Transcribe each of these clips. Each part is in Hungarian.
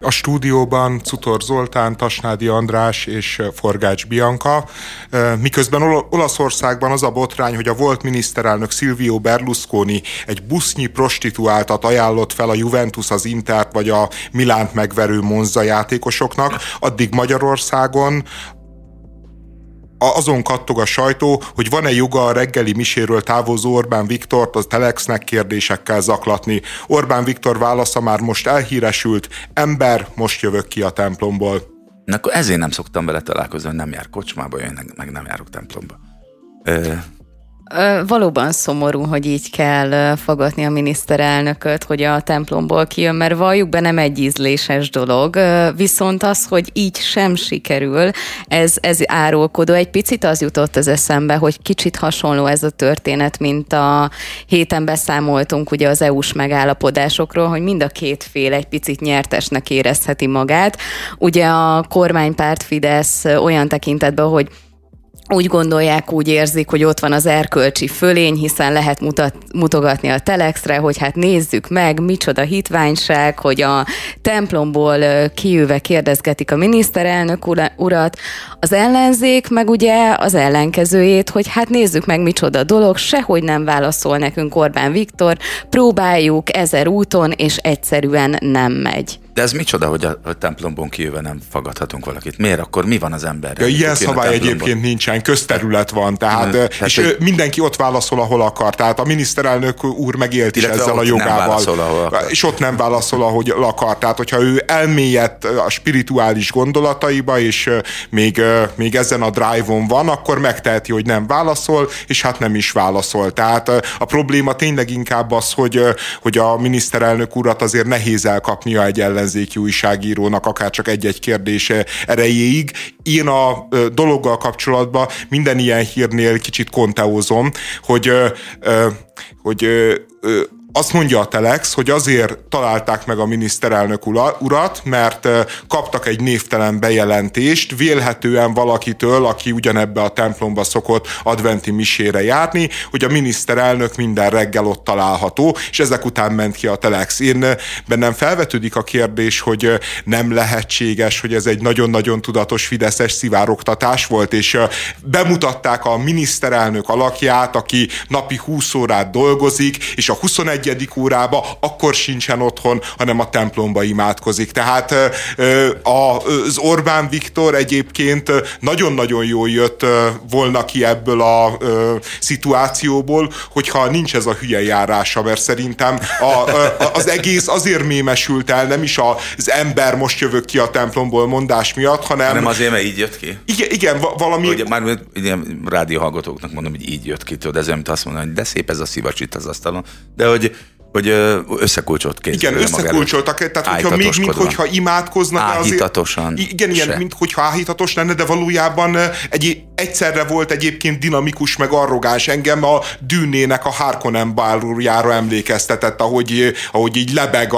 A stúdióban Czutor Zoltán, Tasnádi András és Forgács Bianka. Miközben Olaszországban az a botrány, hogy a volt miniszterelnök Silvio Berlusconi egy busznyi prostituáltat ajánlott fel a Juventus, az Intert vagy a Milánt megverő Monza játékosoknak, addig Magyarországon azon kattog a sajtó, hogy van-e joga a reggeli miséről távozó Orbán Viktort a Telexnek kérdésekkel zaklatni. Orbán Viktor válasza már most elhíresült: ember, most jövök ki a templomból. Na akkor ezért nem szoktam vele találkozni, hogy nem jár kocsmába, én meg nem járok templomba. Valóban szomorú, hogy így kell fogadni a miniszterelnököt, hogy a templomból kijön, mert valljuk be, nem egy ízléses dolog, viszont az, hogy így sem sikerül, ez árulkodó. Egy picit az jutott az eszembe, hogy kicsit hasonló ez a történet, mint a héten beszámoltunk ugye az EU-s megállapodásokról, hogy mind a két fél egy picit nyertesnek érezheti magát. Ugye a kormánypárt Fidesz olyan tekintetben, hogy úgy gondolják, úgy érzik, hogy ott van az erkölcsi fölény, hiszen lehet mutogatni a Telexre, hogy hát nézzük meg, micsoda hitványság, hogy a templomból kijöve kérdezgetik a miniszterelnök urat. Az ellenzék meg ugye az ellenkezőjét, hogy hát nézzük meg, micsoda dolog, sehogy nem válaszol nekünk Orbán Viktor, próbáljuk ezer úton, és egyszerűen nem megy. De ez micsoda, hogy a templomban kijöve nem fogadhatunk valakit? Miért? Akkor mi van az emberrel? Ja, ilyen szabály egyébként nincsen, közterület van, tehát és egy... mindenki ott válaszol, ahol akar. Tehát a miniszterelnök úr megélt is ezzel a jogával. És ott nem válaszol, ahogy akar. Tehát, hogyha ő elmélyed a spirituális gondolataiba, és még ezen a drive-on van, akkor megteheti, hogy nem válaszol, és hát nem is válaszol. Tehát a probléma tényleg inkább az, hogy a miniszterelnök urat azért nehéz elkapnia egy ellenzéki újságírónak, akár csak egy-egy kérdés erejéig. Én a dologgal kapcsolatban minden ilyen hírnél kicsit konteózom, hogy azt mondja a Telex, hogy azért találták meg a miniszterelnök urat, mert kaptak egy névtelen bejelentést, vélhetően valakitől, aki ugyanebbe a templomba szokott adventi misére járni, hogy a miniszterelnök minden reggel ott található, és ezek után ment ki a Telex. Én bennem felvetődik a kérdés, hogy nem lehetséges, hogy ez egy nagyon-nagyon tudatos fideszes szivárogtatás volt, és bemutatták a miniszterelnök alakját, aki napi 20 órát dolgozik, és a 21. órába akkor sincsen otthon, hanem a templomba imádkozik. Tehát az Orbán Viktor egyébként nagyon-nagyon jól jött volna ki ebből a szituációból, hogyha nincs ez a hülye járása, mert szerintem az egész azért mémesült el, nem is az ember, most jövök ki a templomból mondás miatt, hanem azért, mert így jött ki. Igen, valami... Ugye, már ilyen rádióhallgatóknak mondom, hogy így jött ki, de ez olyan, mint azt mondani, hogy de szép ez a szivacs itt az asztalon, de hogy összekulcsolt készül. Igen, összekulcsoltak, tehát hogyha még minthogyha imádkoznak. Áhítatosan. Igen, ilyen, minthogyha áhítatos lenne, de valójában egyszerre volt egyébként dinamikus, meg arrogáns. Engem a Dűnének a Harkonnen bárúrjára emlékeztetett, ahogy így lebeg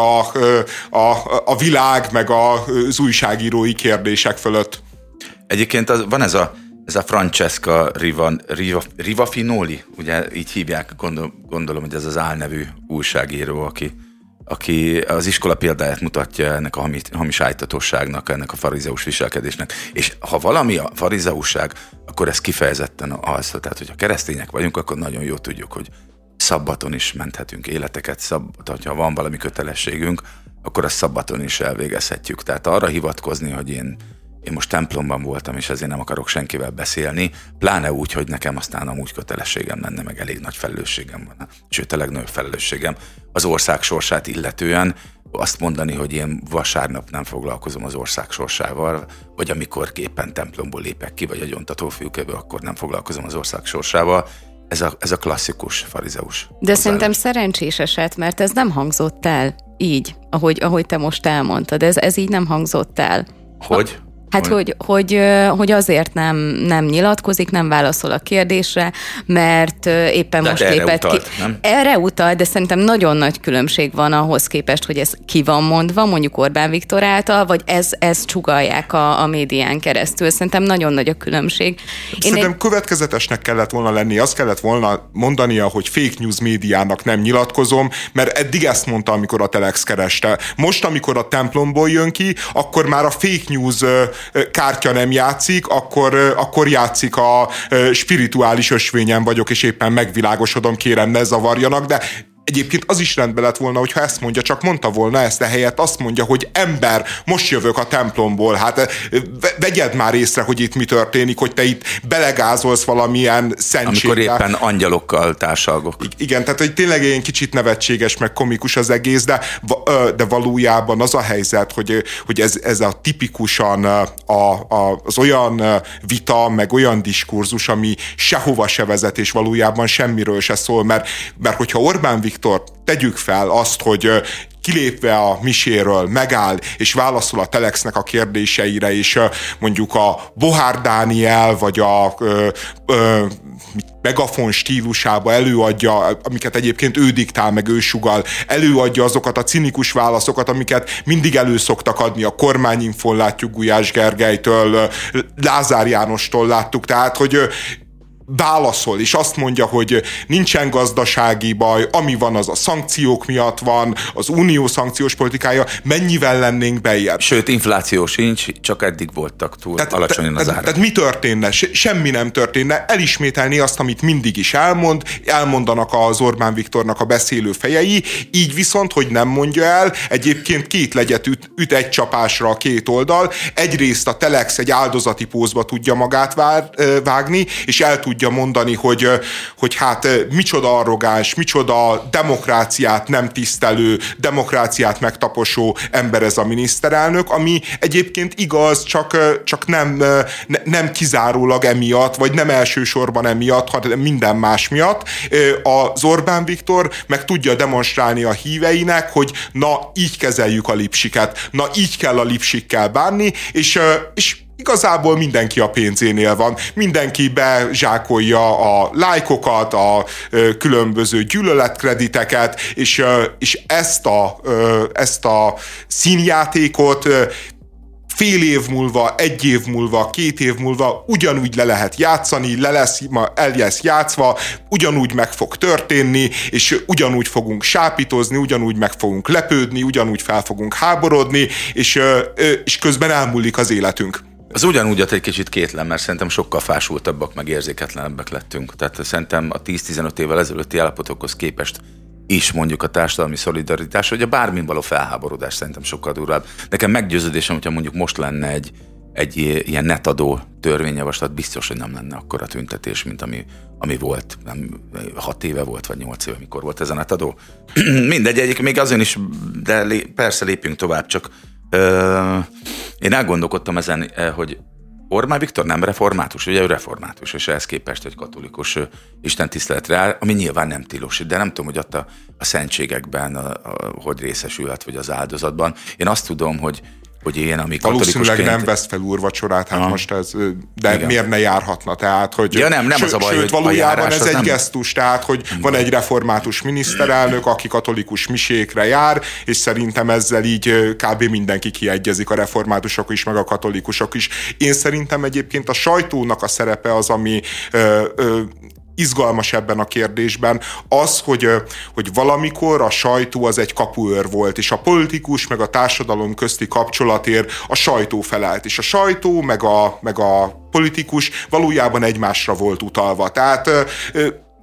a világ, meg az újságírói kérdések fölött. Egyébként van ez a Francesca Rivafinoli, ugye így hívják, gondolom, hogy ez az álnevű újságíró, aki az iskola példáját mutatja ennek a hamis ájtatosságnak, ennek a farizeus viselkedésnek. És ha valami a farizeusság, akkor ez kifejezetten az, tehát hogyha keresztények vagyunk, akkor nagyon jól tudjuk, hogy szabbaton is menthetünk életeket, tehát ha van valami kötelességünk, akkor a szabbaton is elvégezhetjük. Tehát arra hivatkozni, hogy én most templomban voltam, és ezért nem akarok senkivel beszélni, pláne úgy, hogy nekem aztán amúgy kötelességem lenne, meg elég nagy felelősségem van. Sőt, a legnagyobb felelősségem az ország sorsát illetően, azt mondani, hogy én vasárnap nem foglalkozom az ország sorsával, vagy amikor éppen templomból lépek ki, vagy a gyontatófülkéből, akkor nem foglalkozom az ország sorsával. Ez a klasszikus farizeus. De szerintem szerencsés eset, mert ez nem hangzott el így, ahogy te most elmondtad. Ez így nem hangzott el. Hogy? Hát, hogy azért nem nyilatkozik, nem válaszol a kérdésre, mert éppen de most erre lépett utalt, ki. Nem? Erre utalt, de szerintem nagyon nagy különbség van ahhoz képest, hogy ez ki van mondva, mondjuk Orbán Viktor által, vagy ez csugallják a médián keresztül. Szerintem nagyon nagy a különbség. Szerintem következetesnek kellett volna lenni, azt kellett volna mondania, hogy fake news médiának nem nyilatkozom, mert eddig ezt mondta, amikor a Telex kereste. Most, amikor a templomból jön ki, akkor már a fake news kártya nem játszik, akkor játszik a spirituális ösvényen vagyok, és éppen megvilágosodom, kérem, ne zavarjanak, de egyébként az is rendben lett volna, hogyha ezt mondja, csak mondta volna ezt, de helyett azt mondja, hogy ember, most jövök a templomból, hát vegyed már észre, hogy itt mi történik, hogy te itt belegázolsz valamilyen szentséggel. Amikor éppen angyalokkal társalgok. Igen, tehát hogy tényleg ilyen kicsit nevetséges, meg komikus az egész, de valójában az a helyzet, hogy ez a tipikusan az olyan vita, meg olyan diskurzus, ami sehova se vezet, és valójában semmiről se szól, mert hogyha Orbán Viktor, tegyük fel azt, hogy kilépve a miséről megáll, és válaszol a Telexnek a kérdéseire, és mondjuk a Bohár Dániel, vagy a megafon stílusába előadja, amiket egyébként ő diktál, meg ő sugal, előadja azokat a cinikus válaszokat, amiket mindig elő szoktak adni a kormányinfon, látjuk Gulyás Gergelytől, Lázár Jánostól láttuk, tehát, hogy válaszol, és azt mondja, hogy nincsen gazdasági baj, ami van, az a szankciók miatt van, az unió szankciós politikája, mennyivel lennénk beljebb. Sőt, infláció sincs, csak eddig voltak túl alacsonyan az árak. Tehát mi történne? Semmi nem történne. Elismételni azt, amit mindig is elmondanak az Orbán Viktornak a beszélő fejei, így viszont, hogy nem mondja el, egyébként két legyet üt egy csapásra a két oldal. Egyrészt a Telex egy áldozati pózba tudja magát vágni, és el tudja mondani, hogy hát micsoda arrogáns, micsoda demokráciát nem tisztelő, demokráciát megtaposó ember ez a miniszterelnök, ami egyébként igaz, csak nem kizárólag emiatt, vagy nem elsősorban emiatt, hanem minden más miatt. Az Orbán Viktor meg tudja demonstrálni a híveinek, hogy na, így kezeljük a lipsiket, na, így kell a lipsikkel bánni, és igazából mindenki a pénzénél van. Mindenki bezsákolja a lájkokat, a különböző gyűlöletkrediteket, és ezt a színjátékot fél év múlva, egy év múlva, két év múlva ugyanúgy le lehet játszani, el lesz játszva, ugyanúgy meg fog történni, és ugyanúgy fogunk sápítozni, ugyanúgy meg fogunk lepődni, ugyanúgy fel fogunk háborodni, és közben elmúlik az életünk. Az ugyanúgy ott egy kicsit kétlem, mert szerintem sokkal fásultabbak, meg érzéketlenebbek lettünk. Tehát szerintem a 10-15 évvel ezelőtti állapotokhoz képest is mondjuk a társadalmi szolidaritás, hogy a bármin való felháborodás szerintem sokkal durvább. Nekem meggyőződésem, hogyha mondjuk most lenne egy ilyen netadó törvényjavaslat, biztos, hogy nem lenne akkora tüntetés, mint ami volt, nem 6 éve volt, vagy 8 éve, mikor volt ez a netadó. Mindegy, egyik még azon is, de persze lépjünk tovább, csak én elgondolkodtam ezen, hogy Orbán Viktor nem református, ugye ő református, és ehhez képest egy katolikus istentiszteletre áll, ami nyilván nem tilos, de nem tudom, hogy ott a szentségekben hogy részesülhet, vagy az áldozatban. Én azt tudom, hogy én, ami katolikusként... Valószínűleg nem vesz fel úrvacsorát, hát most ez... De igen. Miért ne járhatna? Tehát, hogy... Ja nem, nem az a baj, sőt, valójában ez egy gesztus, tehát, hogy van egy református miniszterelnök, aki katolikus misékre jár, és szerintem ezzel így kb. Mindenki kiegyezik, a reformátusok is, meg a katolikusok is. Én szerintem egyébként a sajtónak a szerepe az, ami... izgalmas ebben a kérdésben az, hogy valamikor a sajtó az egy kapuőr volt, és a politikus meg a társadalom közti kapcsolatért a sajtó felelt, és a sajtó meg a politikus valójában egymásra volt utalva. Tehát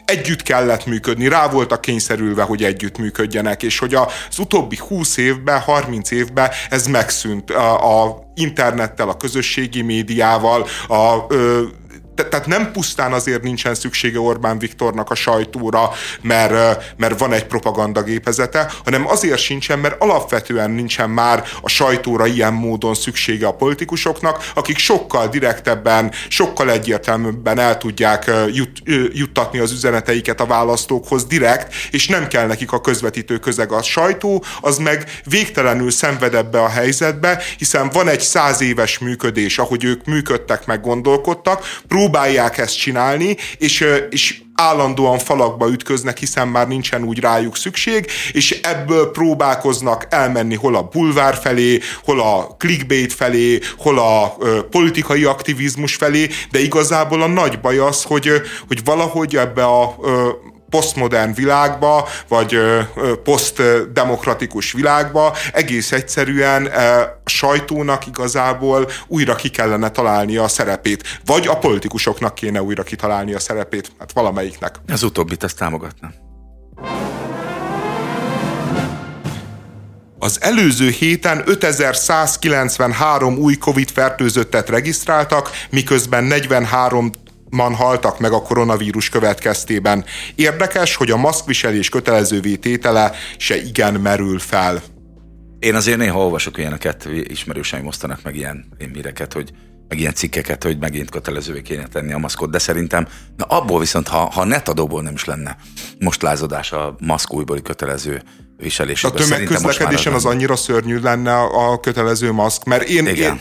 együtt kellett működni, rá voltak kényszerülve, hogy együtt működjenek, és hogy az utóbbi 20 évben, 30 évben ez megszűnt a internettel, a közösségi médiával, a Tehát nem pusztán azért nincsen szüksége Orbán Viktornak a sajtóra, mert van egy propagandagépezete, hanem azért sincsen, mert alapvetően nincsen már a sajtóra ilyen módon szüksége a politikusoknak, akik sokkal direktebben, sokkal egyértelműbben el tudják juttatni az üzeneteiket a választókhoz direkt, és nem kell nekik a közvetítő közeg. A sajtó, az meg végtelenül szenved ebbe a helyzetbe, hiszen van egy 100 éves működés, ahogy ők működtek, meg gondolkodtak, próbálják ezt csinálni, és állandóan falakba ütköznek, hiszen már nincsen úgy rájuk szükség, és ebből próbálkoznak elmenni hol a bulvár felé, hol a clickbait felé, hol a politikai aktivizmus felé, de igazából a nagy baj az, hogy valahogy ebbe a posztmodern világba, vagy posztdemokratikus világba egész egyszerűen a sajtónak igazából újra ki kellene találni a szerepét. Vagy a politikusoknak kéne újra kitalálni a szerepét. Hát valamelyiknek. Az utóbbit azt támogatnám. Az előző héten 5193 új COVID-fertőzöttet regisztráltak, miközben 43-man haltak meg a koronavírus következtében. Érdekes, hogy a maszkviselés kötelezővé tétele se igen merül fel. Én azért néha olvasok ilyeneket, ismerőseim osztanak meg ilyen híreket, hogy meg ilyen cikkeket, hogy megint kötelezővé kéne tenni a maszkot, de szerintem na abból viszont, ha netadóból nem is lenne most lázadás a maszk újbóli kötelező viselésében. A tömegközlekedésen az annyira szörnyű lenne a kötelező maszk, mert én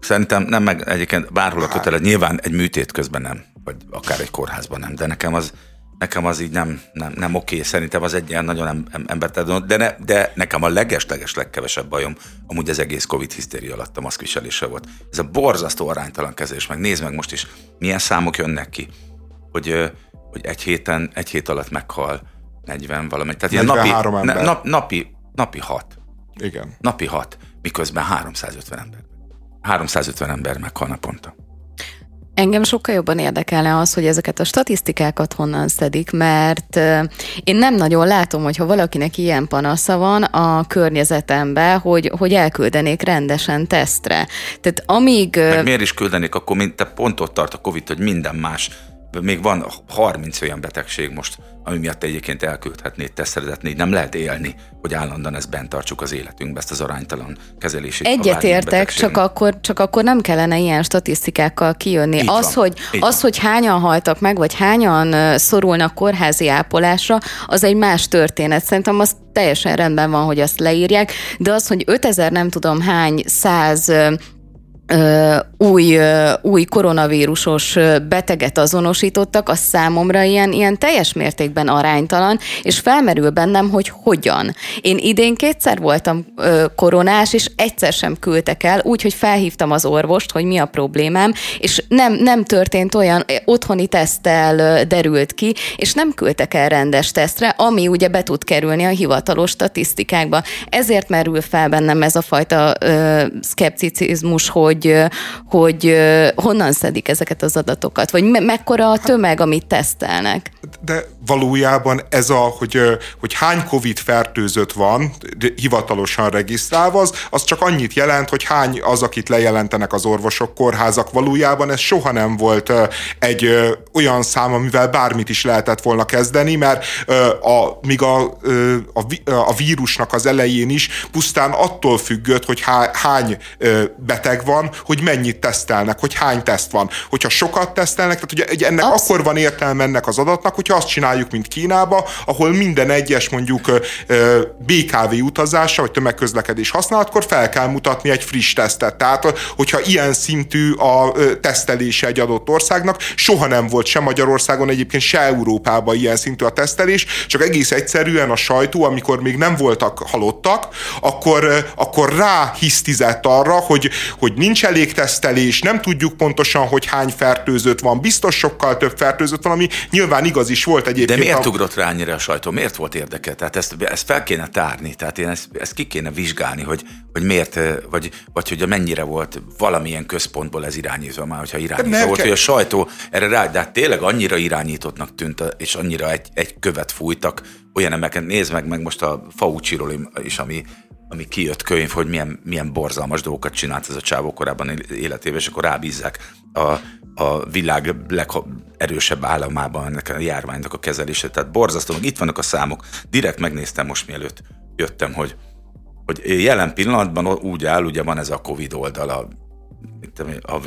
szerintem nem, meg egyébként bárhol a kötelező, nyilván egy műtét közben nem, vagy akár egy kórházban nem, de nekem az így nem oké, szerintem az egy ilyen nagyon embertelen, de nekem a leges legkevesebb bajom amúgy az egész Covid hisztéria alatt a maszkviselése volt. Ez a borzasztó aránytalan kezelés, meg nézd meg most is, milyen számok jönnek ki, hogy egy hét alatt meghal 40 valamit. Tehát 43 napi, ember. Napi 6. Igen. Napi 6, miközben 350 ember. 350 ember meghal naponta. Engem sokkal jobban érdekelne az, hogy ezeket a statisztikákat honnan szedik, mert én nem nagyon látom, hogyha valakinek ilyen panasza van a környezetemben, hogy elküldenék rendesen tesztre. Tehát amíg... Meg miért is küldenék, akkor te pont ott tart a Covid, hogy minden más. Még van 30 olyan betegség most, ami miatt egyébként elküldhetnéd, teszteletnéd, nem lehet élni, hogy állandóan ezt bent tartsuk az életünkbe, ezt az aránytalan kezelését. Egyetértek, csak akkor nem kellene ilyen statisztikákkal kijönni. Az, hogy hányan haltak meg, vagy hányan szorulnak kórházi ápolásra, az egy más történet. Szerintem az teljesen rendben van, hogy azt leírják, de az, hogy 5000 nem tudom hány száz új koronavírusos beteget azonosítottak, az számomra ilyen teljes mértékben aránytalan, és felmerül bennem, hogy hogyan. Én idén 2-szer voltam koronás, és egyszer sem küldtek el, úgyhogy felhívtam az orvost, hogy mi a problémám, és nem történt olyan, otthoni teszttel derült ki, és nem küldtek el rendes tesztre, ami ugye be tud kerülni a hivatalos statisztikákba. Ezért merül fel bennem ez a fajta szkepticizmus, hogy honnan szedik ezeket az adatokat, vagy mekkora a tömeg, amit tesztelnek. De valójában ez hogy hány Covid fertőzött van, hivatalosan regisztrálva, az csak annyit jelent, hogy hány az, akit lejelentenek az orvosok, kórházak. Valójában ez soha nem volt egy olyan szám, amivel bármit is lehetett volna kezdeni, mert míg a vírusnak az elején is pusztán attól függött, hogy hány beteg van, hogy mennyit tesztelnek, hogy hány teszt van. Hogyha sokat tesztelnek, tehát ugye ennek abszett. Akkor van értelme ennek az adatnak, hogyha azt csináljuk, mint Kínába, ahol minden egyes mondjuk BKV utazása, vagy tömegközlekedés használatkor fel kell mutatni egy friss tesztet. Tehát, hogyha ilyen szintű a tesztelése egy adott országnak, soha nem volt se Magyarországon, egyébként se Európában ilyen szintű a tesztelés, csak egész egyszerűen a sajtó, amikor még nem voltak halottak, akkor ráhisztizett arra, hogy nincs elég tesztelés, nem tudjuk pontosan, hogy hány fertőzött van, biztos sokkal több fertőzött van, ami nyilván igaz is volt egyébként. De miért ugrott rá annyira a sajtó? Miért volt érdeke? Tehát ezt fel kéne tárni, tehát én ezt ki kéne vizsgálni, hogy miért, vagy hogy mennyire volt valamilyen központból ez irányítva már, hogyha irányítva volt, hogy a sajtó erre rá, de hát tényleg annyira irányítottnak tűnt, és annyira egy követ fújtak, olyan embereket, nézd meg most a Fauciról is, ami ami kijött könyv, hogy milyen borzalmas dolgokat csinált ez a csávó korábban életében, és akkor rábízzák a világ legerősebb államában ennek a járványnak a kezelése. Tehát borzasztó, itt vannak a számok. Direkt megnéztem most, mielőtt jöttem, hogy jelen pillanatban úgy áll, ugye van ez a COVID oldal,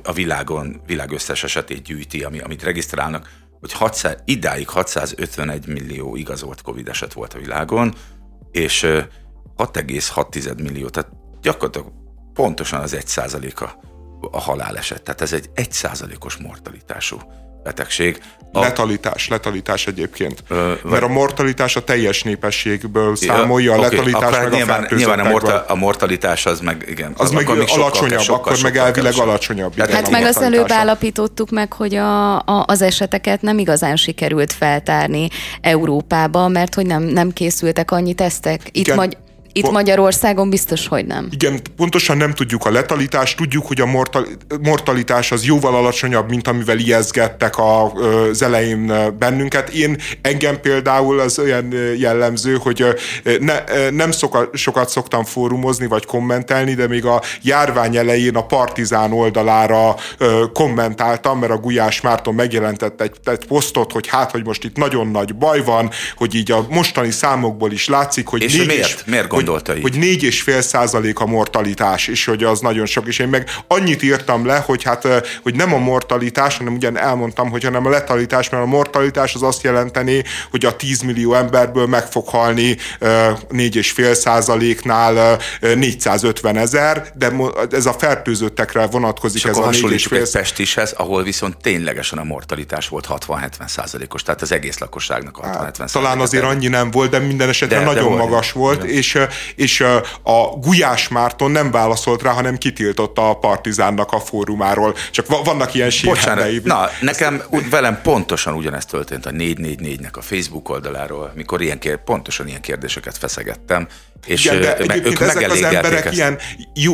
a világ összes esetét gyűjti, amit regisztrálnak, hogy idáig 651 millió igazolt COVID eset volt a világon, és 6,6 millió, tehát gyakorlatilag pontosan az 1%-a a haláleset. Tehát ez egy 1%-os mortalitású betegség. Letalitás egyébként. Mert a mortalitás a teljes népességből számolja, a letalitás meg a fertőzöttekből. Nyilván a mortalitás az meg, igen. Az meg alacsonyabb, akkor meg elvileg alacsonyabb. Hát meg az előbb állapítottuk meg, hogy az eseteket nem igazán sikerült feltárni Európába, mert hogy nem készültek annyi tesztek. Itt Magyarországon biztos, hogy nem. Igen, pontosan nem tudjuk a letalitást, tudjuk, hogy a mortalitás az jóval alacsonyabb, mint amivel ijeszgettek az elején bennünket. Engem például az olyan jellemző, hogy nem sokat szoktam fórumozni, vagy kommentelni, de még a járvány elején a Partizán oldalára kommentáltam, mert a Gulyás Márton megjelentett egy posztot, hogy hogy most itt nagyon nagy baj van, hogy így a mostani számokból is látszik, hogy és miért hogy 4,5% a mortalitás, és hogy az nagyon sok, és én meg annyit írtam le, hogy nem a mortalitás, hanem ugyan elmondtam, hogy hanem a letalitás, mert a mortalitás az azt jelenteni, hogy a 10 millió emberből meg fog halni 4,5%-nál 450 000, de ez a fertőzöttekre vonatkozik. És ez akkor hasonlítjuk egy Pestishez, ahol viszont ténylegesen a mortalitás volt 60-70%-os, tehát az egész lakosságnak 60-70%. Talán azért annyi nem volt, de minden esetben nagyon magas volt, és a Gulyás Márton nem válaszolt rá, hanem kitiltotta a Partizánnak a fórumáról. Csak vannak ilyen sírhelyei. Na, nekem velem pontosan ugyanezt történt a 444-nek a Facebook oldaláról, mikor pontosan ilyen kérdéseket feszegettem, és igen, de egyébként ezek az emberek ilyen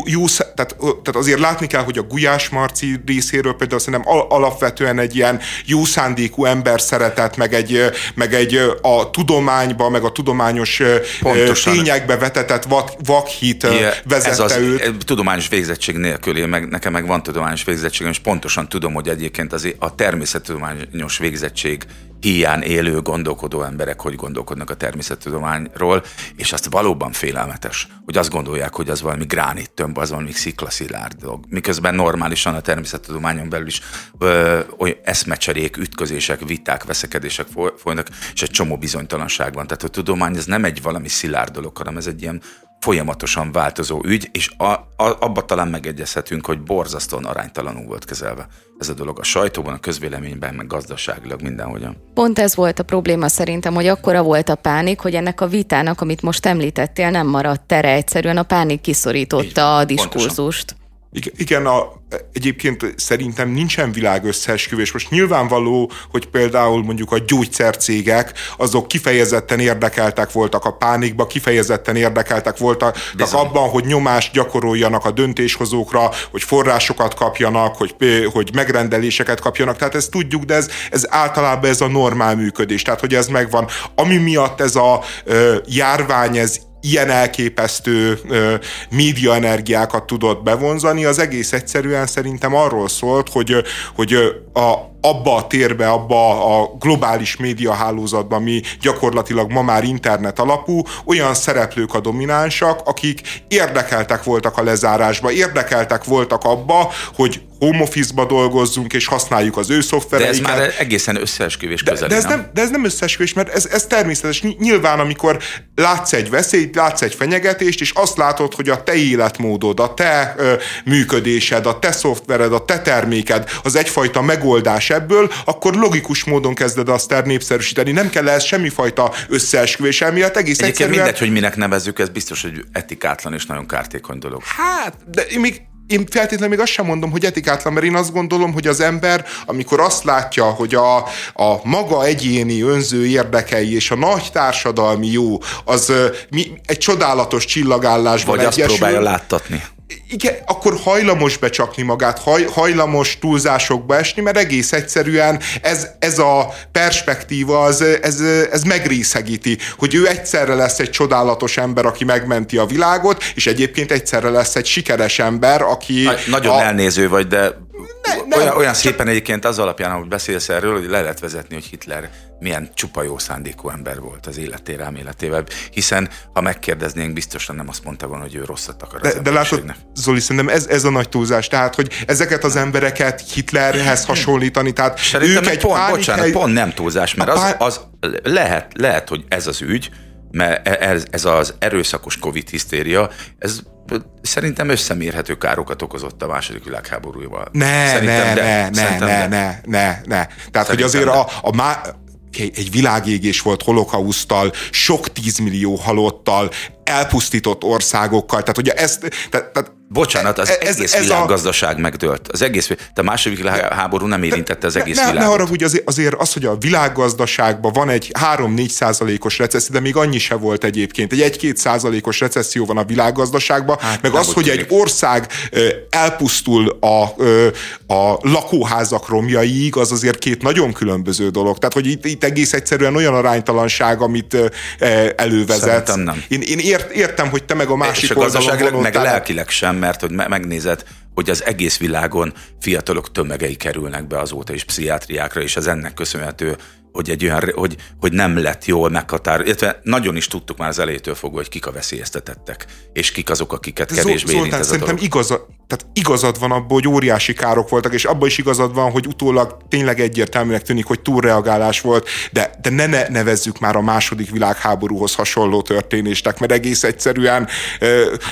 jó, tehát azért látni kell, hogy a Gulyás Marci részéről például szerintem alapvetően egy ilyen jó szándékú ember szeretett, meg egy a tudományba, meg a tudományos tényekbe vetetett vakhit vezette őt. Tudományos végzettség nélkül, nekem meg van tudományos végzettségem, és pontosan tudom, hogy egyébként az a természettudományos végzettség hiány élő gondolkodó emberek hogy gondolkodnak a természettudományról, és azt valóban félelmetes, hogy azt gondolják, hogy az valami gránittömb, az valami sziklaszilárd dolog. Miközben normálisan a természettudományon belül is olyan eszmecserék, ütközések, viták, veszekedések folynak, és egy csomó bizonytalanság van. Tehát a tudomány ez nem egy valami szilárd dolog, hanem ez egy ilyen folyamatosan változó ügy, és abba talán megegyezhetünk, hogy borzasztóan aránytalanul volt kezelve ez a dolog a sajtóban, a közvéleményben, meg gazdaságilag mindenhogyan. Pont ez volt a probléma szerintem, hogy akkora volt a pánik, hogy ennek a vitának, amit most említettél, nem maradt tere, egyszerűen a pánik kiszorította a diskurzust. Pontosan. Igen, egyébként szerintem nincsen világ összeesküvés. Most nyilvánvaló, hogy például mondjuk a gyógyszercégek, azok kifejezetten érdekeltek voltak a pánikba, kifejezetten érdekeltek voltak abban, hogy nyomást gyakoroljanak a döntéshozókra, hogy forrásokat kapjanak, hogy megrendeléseket kapjanak. Tehát ezt tudjuk, de ez általában ez a normál működés. Tehát, hogy ez megvan. Ami miatt ez a járvány, ez ilyen elképesztő média energiákat tudott bevonzani, az egész egyszerűen szerintem arról szólt, hogy abba a térbe, abba a globális médiahálózatban, ami gyakorlatilag ma már internet alapú, olyan szereplők a dominánsak, akik érdekeltek voltak a lezárásba, érdekeltek voltak abba, hogy home office-ba dolgozzunk, és használjuk az ő szoftvereiket. De ez már egészen összeesküvés közeli, de ez nem összeesküvés, mert ez természetes. Nyilván, amikor látsz egy veszélyt, látsz egy fenyegetést, és azt látod, hogy a te életmódod, a te működésed, a te szoftvered, a te terméked, az egyfajta megoldás ebből, akkor logikus módon kezded azt népszerűsíteni. Nem kell ez semmifajta összeesküvés miatt, egész egyszerűen. Egyébként mindegy, hogy minek nevezzük, ez biztos, hogy etikátlan és nagyon kártékony dolog. Hát, de én feltétlenül még azt sem mondom, hogy etikátlan, mert én azt gondolom, hogy az ember, amikor azt látja, hogy a maga egyéni önző érdekei és a nagy társadalmi jó, az egy csodálatos csillagállásban egyesül. Vagy azt próbálja láttatni. igen, akkor hajlamos becsapni magát, hajlamos túlzásokba esni, mert egész egyszerűen ez a perspektíva, ez megrészegíti, hogy ő egyszerre lesz egy csodálatos ember, aki megmenti a világot, és egyébként egyszerre lesz egy sikeres ember, aki... Nagyon elnéző vagy, de olyan szépen egyébként az alapján, ahogy beszélsz erről, hogy le lehet vezetni, hogy Hitler milyen csupa jó szándékú ember volt az életére, elméletével, hiszen ha megkérdeznénk, biztosan nem azt mondta volna, hogy ő rosszat akar az emberiségnek. De látod, Zoli, szerintem ez a nagy túlzás, tehát, hogy ezeket az embereket Hitlerhez hasonlítani, tehát szerintem ők egy pont nem túlzás, mert az lehet, hogy ez az ügy, mert ez az erőszakos COVID hisztéria, ez szerintem összemérhető károkat okozott a második világháborúval. Ne. Tehát, hogy azért egy világégés volt holokauszttal, sok 10 millió halottal, elpusztított országokkal, tehát ugye bocsánat, az egész világgazdaság megdőlt. Az egész, a második világháború nem érintette az egész világot. Ne haragudj, azért az, hogy a világgazdaságban van egy 3-4% recesszió, de még annyi se volt egyébként. Egy 1-2% recesszió van a világgazdaságban, meg az, hogy egy ország elpusztul a lakóházak romjaiig, az azért két nagyon különböző dolog. Tehát, hogy itt egész egyszerűen olyan aránytalanság, amit elővezet. Én értem, hogy te meg a másik oldalon vonottál. Meg lelkileg sem, mert hogy megnézed, hogy az egész világon fiatalok tömegei kerülnek be azóta is pszichiátriákra, és az ennek köszönhető, hogy egy olyan, hogy nem lett jól meghatározott. Nagyon is tudtuk már az elejétől fogva, hogy kik a veszélyeztetettek, és kik azok, akiket kevésbé érint ez a dolog. Szerintem igazad van abban, hogy óriási károk voltak, és abban is igazad van, hogy utólag tényleg egyértelműnek tűnik, hogy túlreagálás volt, de ne nevezzük már a második világháborúhoz hasonló történésnek, mert egész egyszerűen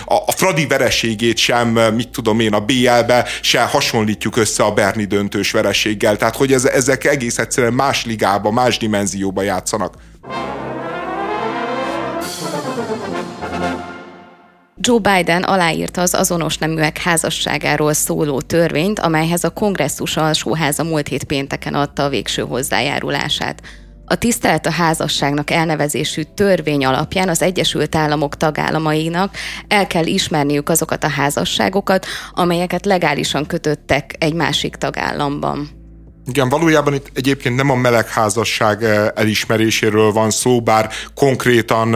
a Fradi vereségét sem, mit tudom én, a BL-be se hasonlítjuk össze a Berni döntős vereséggel. Tehát, hogy ezek egész egyszerűen más ligában, más dimenzióba játszanak. Joe Biden aláírta az azonos neműek házasságáról szóló törvényt, amelyhez a Kongresszus alsóháza múlt hét pénteken adta a végső hozzájárulását. A tisztelet a házasságnak elnevezésű törvény alapján az Egyesült Államok tagállamainak el kell ismerniük azokat a házasságokat, amelyeket legálisan kötöttek egy másik tagállamban. Igen, valójában itt egyébként nem a melegházasság elismeréséről van szó, bár konkrétan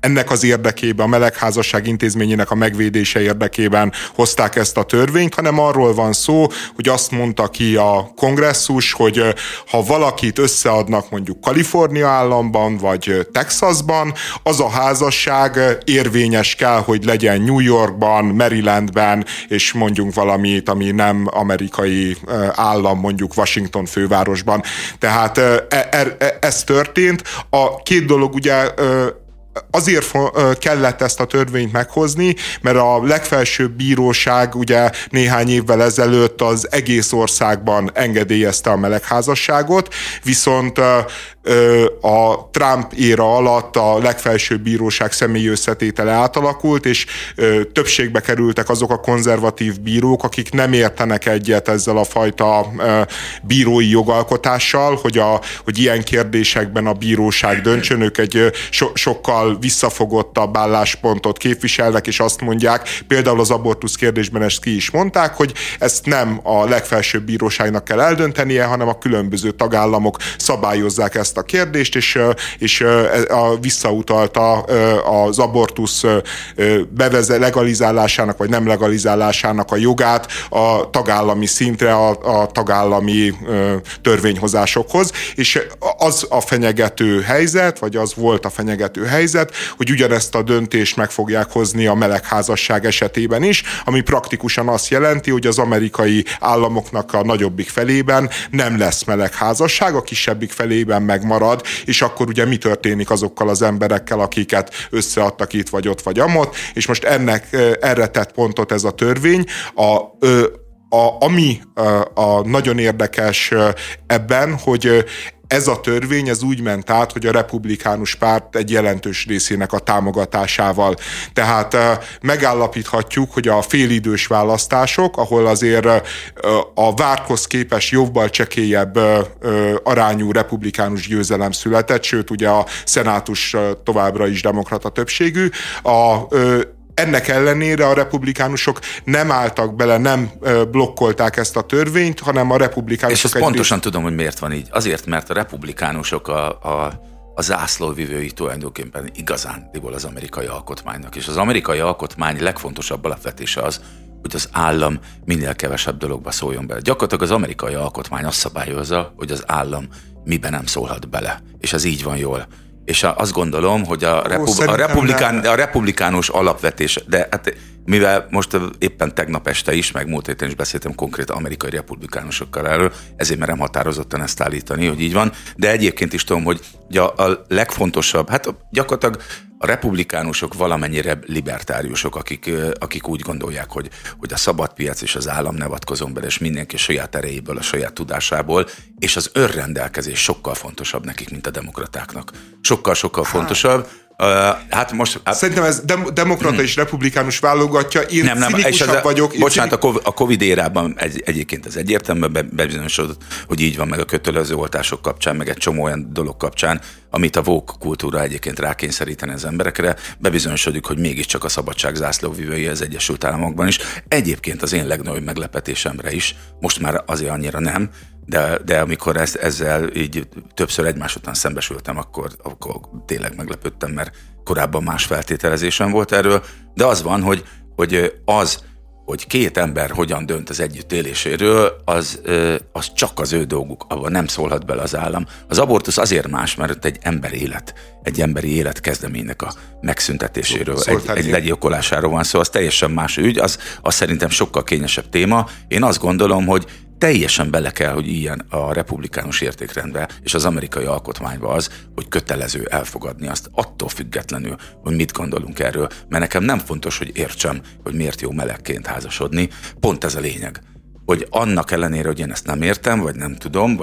ennek az érdekében, a melegházasság intézményének a megvédése érdekében hozták ezt a törvényt, hanem arról van szó, hogy azt mondta ki a kongresszus, hogy ha valakit összeadnak mondjuk Kalifornia államban, vagy Texasban, az a házasság érvényes kell, hogy legyen New Yorkban, Marylandben, és mondjuk valamit, ami nem amerikai állam, mondjuk Washington fővárosban. Tehát ez történt. A két dolog ugye... Azért kellett ezt a törvényt meghozni, mert a legfelsőbb bíróság ugye néhány évvel ezelőtt az egész országban engedélyezte a melegházasságot, viszont a Trump éra alatt a legfelsőbb bíróság személyi összetétele átalakult, és többségbe kerültek azok a konzervatív bírók, akik nem értenek egyet ezzel a fajta bírói jogalkotással, hogy ilyen kérdésekben a bíróság döntsön, ők egy sokkal visszafogottabb álláspontot képviselnek, és azt mondják, például az abortusz kérdésben ezt ki is mondták, hogy ezt nem a legfelsőbb bíróságnak kell eldöntenie, hanem a különböző tagállamok szabályozzák ezt a kérdést, és visszautalta az abortusz legalizálásának vagy nem legalizálásának a jogát a tagállami szintre, a tagállami törvényhozásokhoz, és az a fenyegető helyzet, vagy az volt a fenyegető helyzet, hogy ugyanezt a döntést meg fogják hozni a melegházasság esetében is, ami praktikusan azt jelenti, hogy az amerikai államoknak a nagyobbik felében nem lesz melegházasság, a kisebbik felében megmarad, és akkor ugye mi történik azokkal az emberekkel, akiket összeadtak itt vagy ott vagy amott, és most erre tett pontot ez a törvény. Ami nagyon érdekes ebben, hogy ez a törvény ez úgy ment át, hogy a republikánus párt egy jelentős részének a támogatásával. Tehát megállapíthatjuk, hogy a félidős választások, ahol azért a várthoz képest jobbal csekélyebb arányú republikánus győzelem született, sőt ugye a szenátus továbbra is demokrata többségű, Ennek ellenére a republikánusok nem álltak bele, nem blokkolták ezt a törvényt, hanem a republikánusok... És ezt pontosan tudom, hogy miért van így. Azért, mert a republikánusok a zászlóvivői tulajdonképpen igazándiból az amerikai alkotmánynak. És az amerikai alkotmány legfontosabb alapvetése az, hogy az állam minél kevesebb dologba szóljon bele. Gyakorlatilag az amerikai alkotmány azt szabályozza, hogy az állam miben nem szólhat bele. És ez így van jól. És azt gondolom, hogy a republikánus alapvetés, de hát mivel most éppen tegnap este is, meg múlt héten is beszéltem konkrét amerikai republikánusokkal erről, ezért merem határozottan ezt állítani, hogy így van. De egyébként is tudom, hogy a legfontosabb, hát gyakorlatilag a republikánusok valamennyire libertáriusok, akik úgy gondolják, hogy a szabad piac és az állam ne avatkozzon bele, és mindenki saját erejéből, a saját tudásából, és az önrendelkezés sokkal fontosabb nekik, mint a demokratáknak. Sokkal-sokkal fontosabb. Hát most... Szerintem ez demokrata és republikánus válogatja, én nem, cinikusabb vagyok. Bocsánat, a COVID érában egyébként ez egyértelműen bebizonyosodott, hogy így van, meg a kötelező oltások kapcsán, meg egy csomó olyan dolog kapcsán, amit a woke kultúra egyébként rákényszeríteni az emberekre, bebizonyosodik, hogy mégiscsak a szabadság zászlóvivője az Egyesült Államokban is. Egyébként az én legnagyobb meglepetésemre is, most már azért annyira nem, de amikor ezzel így többször egymás után szembesültem, akkor tényleg meglepődtem, mert korábban más feltételezésem volt erről, de az van, hogy két ember hogyan dönt az együttéléséről, az csak az ő dolguk, abban nem szólhat bele az állam. Az abortusz azért más, mert egy emberi élet kezdeménynek a megszüntetéséről, egy legyilkolásáról van szó, az teljesen más ügy, az szerintem sokkal kényesebb téma. Én azt gondolom, hogy teljesen bele kell, hogy ilyen a republikánus értékrendbe és az amerikai alkotmányba az, hogy kötelező elfogadni azt attól függetlenül, hogy mit gondolunk erről, mert nekem nem fontos, hogy értsem, hogy miért jó melegként házasodni, pont ez a lényeg, hogy annak ellenére, hogy én ezt nem értem, vagy nem tudom,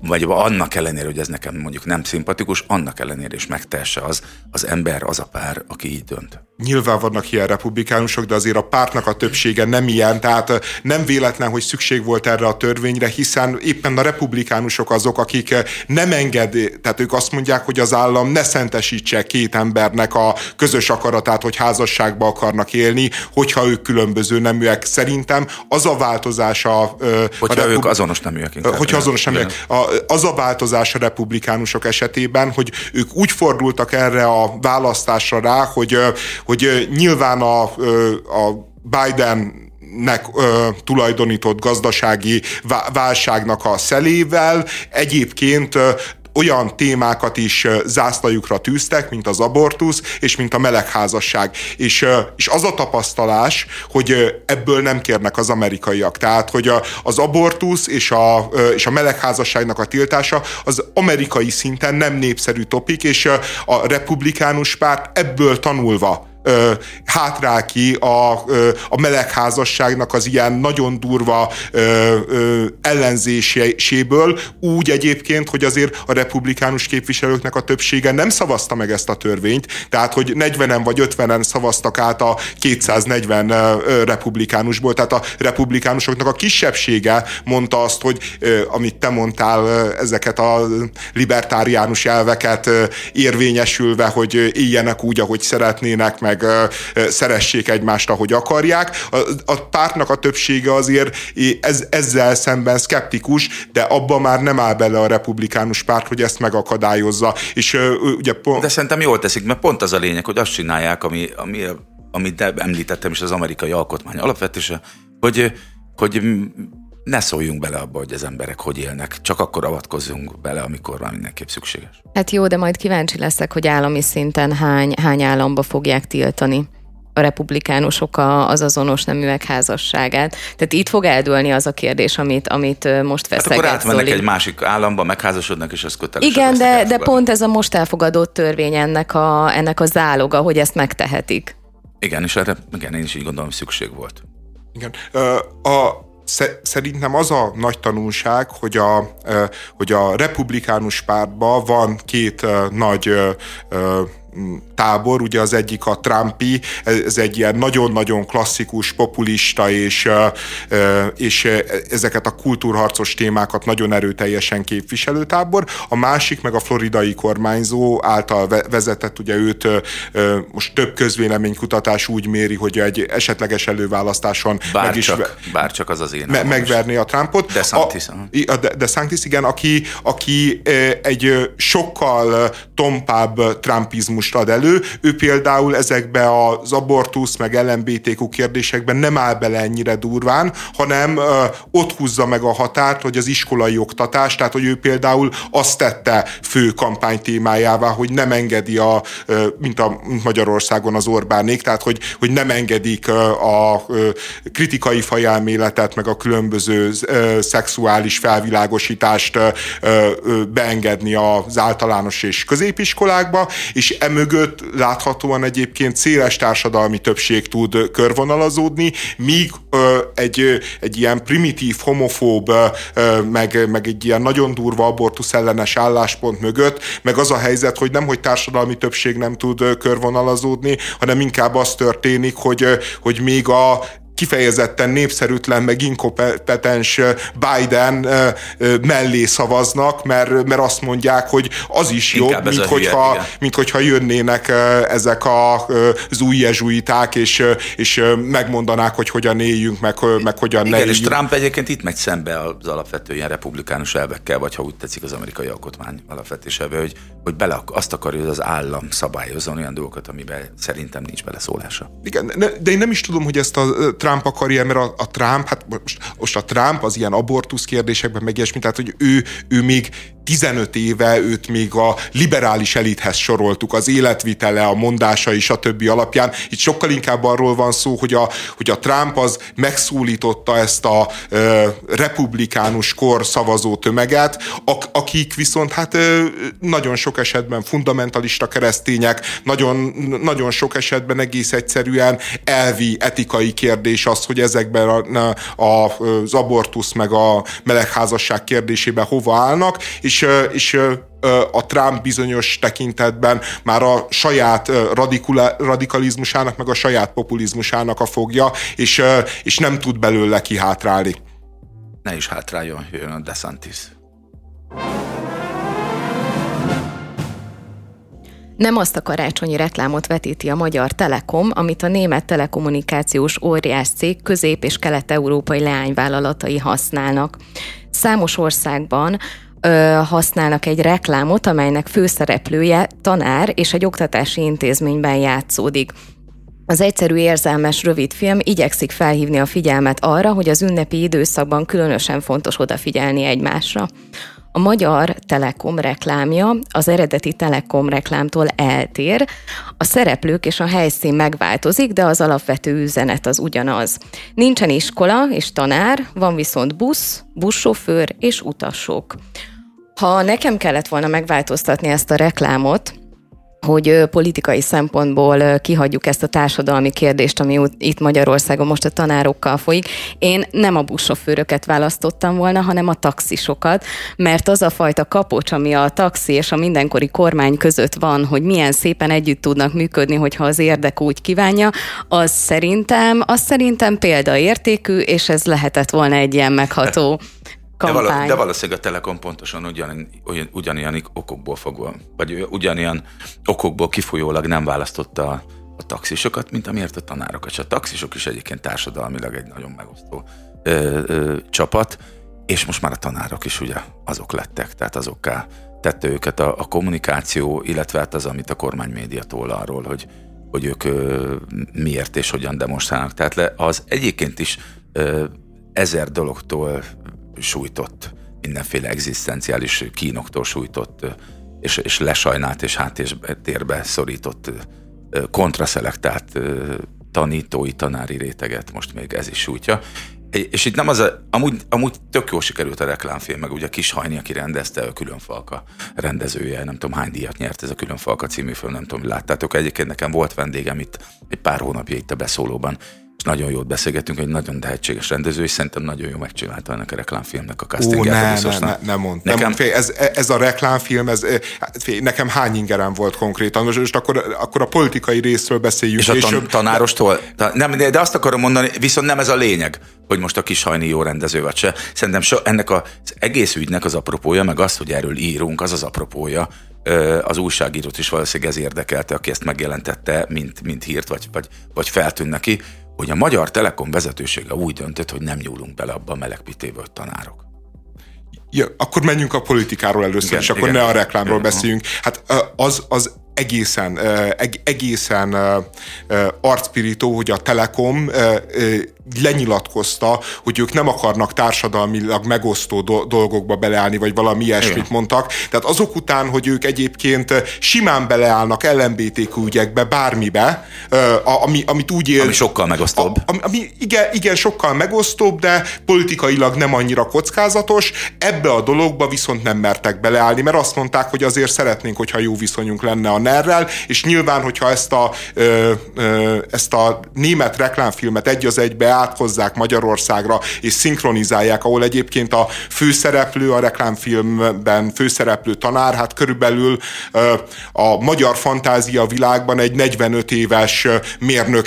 vagy annak ellenére, hogy ez nekem mondjuk nem szimpatikus, annak ellenére is megtehesse az ember, az a pár, aki így dönt. Nyilván vannak ilyen republikánusok, de azért a pártnak a többsége nem ilyen, tehát nem véletlen, hogy szükség volt erre a törvényre, hiszen éppen a republikánusok azok, akik nem engedik, tehát ők azt mondják, hogy az állam ne szentesítse két embernek a közös akaratát, hogy házasságba akarnak élni, hogyha ők különböző neműek. Szerintem az a változás ők azonos neműek. Hogyha azonos neműek. Az a változás a republikánusok esetében, hogy ők úgy fordultak erre a választásra rá, hogy nyilván a Bidennek tulajdonított gazdasági válságnak a szelével egyébként olyan témákat is zászlajukra tűztek, mint az abortusz, és mint a melegházasság. És az a tapasztalás, hogy ebből nem kérnek az amerikaiak. Tehát, hogy az abortusz és a melegházasságnak a tiltása az amerikai szinten nem népszerű topik, és a republikánus párt ebből tanulva hátrál ki a melegházasságnak az ilyen nagyon durva ellenzéséből, úgy egyébként, hogy azért a republikánus képviselőknek a többsége nem szavazta meg ezt a törvényt, tehát hogy 40-en vagy 50-en szavaztak át a 240 republikánusból, tehát a republikánusoknak a kisebbsége mondta azt, hogy amit te mondtál, ezeket a libertáriánus elveket érvényesülve, hogy éljenek úgy, ahogy szeretnének, meg szeressék egymást, ahogy akarják. A pártnak a többsége azért ezzel szemben szkeptikus, de abba már nem áll bele a republikánus párt, hogy ezt megakadályozza. És ugye de szerintem jól teszik, mert pont az a lényeg, hogy azt csinálják, amit említettem is, az amerikai alkotmány alapvetése, hogy ne szóljunk bele abba, hogy az emberek hogy élnek. Csak akkor avatkozzunk bele, amikor már mindenképp szükséges. Hát jó, de majd kíváncsi leszek, hogy állami szinten hány államba fogják tiltani a republikánusok az azonos neműek házasságát. Tehát itt fog eldőlni az a kérdés, amit most feszeget. Hát akkor átmennek egy másik államba, megházasodnak, és ez kötelező. Igen, de pont ez a most elfogadott törvény ennek a záloga, hogy ezt megtehetik. Igen, és erre én is így gondolom, szükség volt. Igen. Szerintem az a nagy tanulság, hogy a republikánus pártban van két nagy tábor, ugye az egyik a Trumpi, ez egy ilyen nagyon-nagyon klasszikus, populista, és ezeket a kultúrharcos témákat nagyon erőteljesen képviselő tábor, a másik meg a floridai kormányzó által vezetett, ugye őt most több közvéleménykutatás úgy méri, hogy egy esetleges előválasztáson bárcsak az az én megverné a Trumpot. DeSantis, igen, aki egy sokkal tompább trumpizmust ad elő. Ő például ezekbe az abortusz meg LMBTQ kérdésekben nem áll bele ennyire durván, hanem ott húzza meg a határt, hogy az iskolai oktatás, tehát hogy ő például azt tette fő kampány témájává, hogy nem engedi mint Magyarországon az Orbánék, tehát hogy nem engedik a kritikai fajelméletet, meg a különböző szexuális felvilágosítást beengedni az általános és középiskolákba, és emögött láthatóan egyébként széles társadalmi többség tud körvonalazódni, míg egy ilyen primitív, homofób, meg egy ilyen nagyon durva abortusz ellenes álláspont mögött, meg az a helyzet, hogy nemhogy társadalmi többség nem tud körvonalazódni, hanem inkább az történik, hogy még a kifejezetten népszerűtlen, meg inkompetens Biden mellé szavaznak, mert azt mondják, hogy az is jobb, mint hogyha jönnének ezek az új jezsuiták, és megmondanák, hogy hogyan éljünk, meg hogyan ne éljünk. És Trump egyébként itt megy szembe az alapvető ilyen republikánus elvekkel, vagy ha úgy tetszik az amerikai alkotmány alapvetésével, hogy azt akarja, hogy az állam szabályozzon olyan dolgokat, amiben szerintem nincs beleszólása. Igen, de én nem is tudom, hogy ezt a Trump akarja, mert a Trump, hát most a Trump az ilyen abortusz kérdésekben meg ilyesmi, tehát hogy ő még 15 éve őt még a liberális elithez soroltuk, az életvitele, a mondásai, stb. Alapján. Itt sokkal inkább arról van szó, hogy a Trump az megszólította ezt a republikánus kor szavazó tömeget, akik viszont nagyon sok esetben fundamentalista keresztények, nagyon, nagyon sok esetben egész egyszerűen elvi, etikai kérdés az, hogy ezekben az abortusz meg a melegházasság kérdésében hova állnak, és a Trump bizonyos tekintetben már a saját radikalizmusának, meg a saját populizmusának a fogja, és nem tud belőle kihátrálni. Ne is hátráljon, jön a DeSantis. Nem azt a karácsonyi reklámot vetíti a magyar Telekom, amit a német telekommunikációs óriás cég közép- és kelet-európai leányvállalatai használnak. Számos országban használnak egy reklámot, amelynek főszereplője tanár és egy oktatási intézményben játszódik. Az egyszerű érzelmes rövidfilm igyekszik felhívni a figyelmet arra, hogy az ünnepi időszakban különösen fontos odafigyelni egymásra. A magyar Telekom reklámja az eredeti Telekom reklámtól eltér, a szereplők és a helyszín megváltozik, de az alapvető üzenet az ugyanaz. Nincsen iskola és tanár, van viszont busz, buszsofőr és utasok. Ha nekem kellett volna megváltoztatni ezt a reklámot, hogy politikai szempontból kihagyjuk ezt a társadalmi kérdést, ami itt Magyarországon most a tanárokkal folyik. Én nem a buszsofőröket választottam volna, hanem a taxisokat, mert az a fajta kapocs, ami a taxi és a mindenkori kormány között van, hogy milyen szépen együtt tudnak működni, hogyha az érdek úgy kívánja, az szerintem példaértékű, és ez lehetett volna egy ilyen megható kampány. De valószínűleg a Telekom pontosan ugyanilyen okokból fogva, vagy ugyanilyen okokból kifolyólag nem választotta a taxisokat, mint amiért a tanárokat. És a taxisok is egyébként társadalmilag egy nagyon megosztó csapat, és most már a tanárok is ugye azok lettek, tehát azokká tette őket a kommunikáció, illetve hát az, amit a kormány média tól arról, hogy ők miért és hogyan demonstrálnak. Tehát az egyébként is ezer dologtól sújtott, mindenféle egzisztenciális kínoktól sújtott, és lesajnált és háttérbe szorított, kontraszelektált tanítói, tanári réteget most még ez is sújtja. És itt nem az amúgy tök jól sikerült a reklámfilm, meg ugye Kis Hajni, aki rendezte, a Különfalka rendezője, nem tudom hány díjat nyert ez a Különfalka című film, nem tudom, láttátok. Egyébként nekem volt vendégem itt egy pár hónapja itt a Beszólóban, nagyon jót beszélgetünk, egy nagyon tehetséges rendező, és szerintem nagyon jól megcsinálta ennek a reklámfilmnek a castingját. Ez a reklámfilm, nekem hány ingerem volt konkrétan, most akkor a politikai részről beszéljünk. És a tanárostól? De azt akarom mondani, viszont nem ez a lényeg, hogy most a Kis Hajni jó rendező vagy se. Szerintem ennek az egész ügynek az apropója, meg az, hogy erről írunk, az apropója. Az újságírót is valószínűleg ez érdekelte, aki ezt megjelentette, mint hírt, vagy feltűnt neki, hogy a Magyar Telekom vezetősége úgy döntött, hogy nem nyúlunk bele abba a melegpitébe, hogy tanárok. Ja, akkor menjünk a politikáról először, igen, és akkor igen. Ne a reklámról beszéljünk. Hát az egészen arcpirító, hogy a Telekom lenyilatkozta, hogy ők nem akarnak társadalmilag megosztó dolgokba beleállni, vagy valami ilyesmit mondtak. Tehát azok után, hogy ők egyébként simán beleállnak LMBTQ ügyekbe, bármibe, amit úgy él... Ami sokkal megosztóbb. Igen, sokkal megosztóbb, de politikailag nem annyira kockázatos. Ebbe a dologba viszont nem mertek beleállni, mert azt mondták, hogy azért szeretnénk, hogyha jó viszonyunk lenne a NER-rel, és nyilván, hogyha ezt a német reklámfilmet egy az egybe áthozzák Magyarországra, és szinkronizálják, ahol egyébként a főszereplő a reklámfilmben főszereplő tanár, hát körülbelül a magyar fantázia világban egy 45 éves mérnök,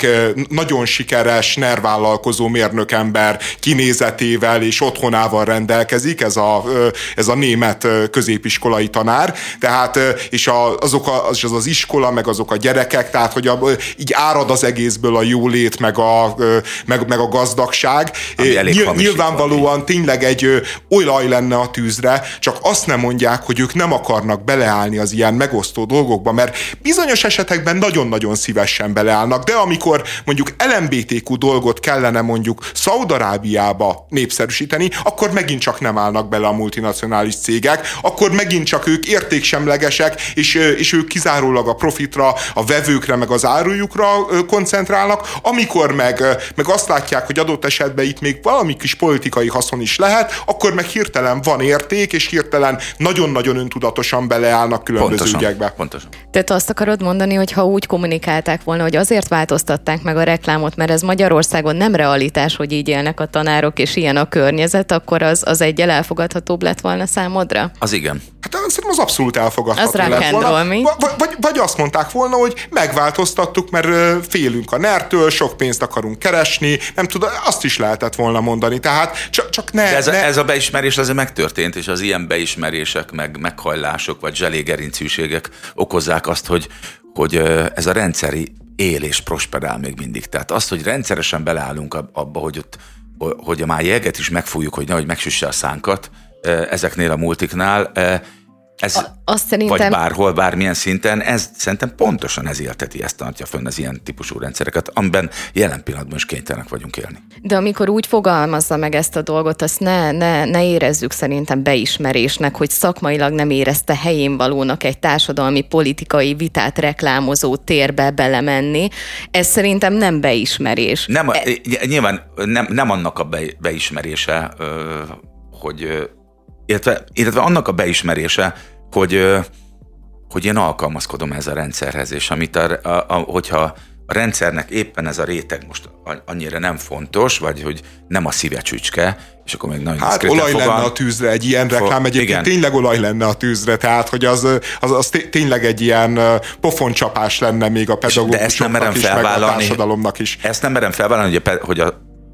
nagyon sikeres NER vállalkozó mérnökember kinézetével és otthonával rendelkezik, ez a német középiskolai tanár, tehát és az iskola, meg azok a gyerekek, tehát hogy így árad az egészből a jólét, meg a gazdagság. Nyilvánvalóan tényleg egy olaj lenne a tűzre, csak azt nem mondják, hogy ők nem akarnak beleállni az ilyen megosztó dolgokba, mert bizonyos esetekben nagyon-nagyon szívesen beleállnak, de amikor mondjuk LMBTQ dolgot kellene mondjuk Szaúd-Arábiába népszerűsíteni, akkor megint csak nem állnak bele a multinacionális cégek, akkor megint csak ők értéksemlegesek, és ők kizárólag a profitra, a vevőkre, meg az árujukra koncentrálnak, amikor meg azt látják, hogy adott esetben itt még valami kis politikai haszon is lehet, akkor meg hirtelen van érték, és hirtelen nagyon-nagyon öntudatosan beleállnak különböző ügyekbe. Pontosan. Tehát azt akarod mondani, hogy ha úgy kommunikálták volna, hogy azért változtatták meg a reklámot, mert ez Magyarországon nem realitás, hogy így élnek a tanárok, és ilyen a környezet, akkor az egyel elfogadhatóbb lett volna számodra? Az igen. Hát szerintem az abszolút elfogadható lett volna. Vagy azt mondták volna, hogy megváltoztattuk, mert félünk a NER-től, sok pénzt akarunk keresni, nem tudom, azt is lehetett volna mondani, tehát csak ne... Ez a beismerés azért megtörtént, és az ilyen beismerések, meg meghajlások, vagy zselégerincűségek okozzák azt, hogy ez a rendszeri él és prosperál még mindig. Tehát azt, hogy rendszeresen beleállunk abba, hogy már jeget is megfújjuk, hogy nehogy megsüsse a szánkat ezeknél a multiknál, vagy bárhol, bármilyen szinten, ez szerintem pontosan ez élteti, ezt tartja fönn az ilyen típusú rendszereket, amiben jelen pillanatban is kénytelenek vagyunk élni. De amikor úgy fogalmazza meg ezt a dolgot, azt ne érezzük szerintem beismerésnek, hogy szakmailag nem érezte helyén valónak egy társadalmi politikai vitát reklámozó térbe belemenni. Ez szerintem nem beismerés. Nyilván nem annak a beismerése, hogy... Illetve annak a beismerése, hogy én alkalmazkodom ez a rendszerhez, és amit hogyha a rendszernek éppen ez a réteg most annyira nem fontos, vagy hogy nem a szíve csücske, és akkor még nagyon diszkréten olaj lenne a tűzre, egy ilyen reklám egyébként tényleg olaj lenne a tűzre, tehát hogy az tényleg egy ilyen pofoncsapás lenne még a pedagógusoknak is, meg a társadalomnak is. Ezt nem merem felvállalni,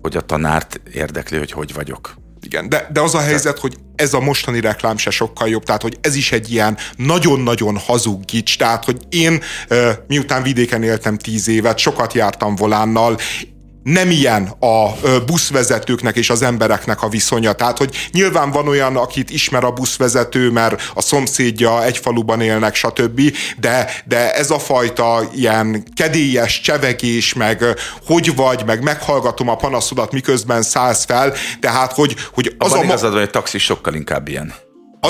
hogy a tanárt érdekli, hogy vagyok. Igen, de az a helyzet, hogy ez a mostani reklám se sokkal jobb, tehát hogy ez is egy ilyen nagyon-nagyon hazug gics, tehát hogy én miután vidéken éltem 10 évet, sokat jártam Volánnal, nem ilyen a buszvezetőknek és az embereknek a viszonya. Tehát, hogy nyilván van olyan, akit ismer a buszvezető, mert a szomszédja egy faluban élnek, stb. De ez a fajta ilyen kedélyes csevegés, meg hogy vagy, meg meghallgatom a panaszodat, miközben szállsz fel. Tehát, hogy az abban igazad van, hogy a taxis sokkal inkább ilyen.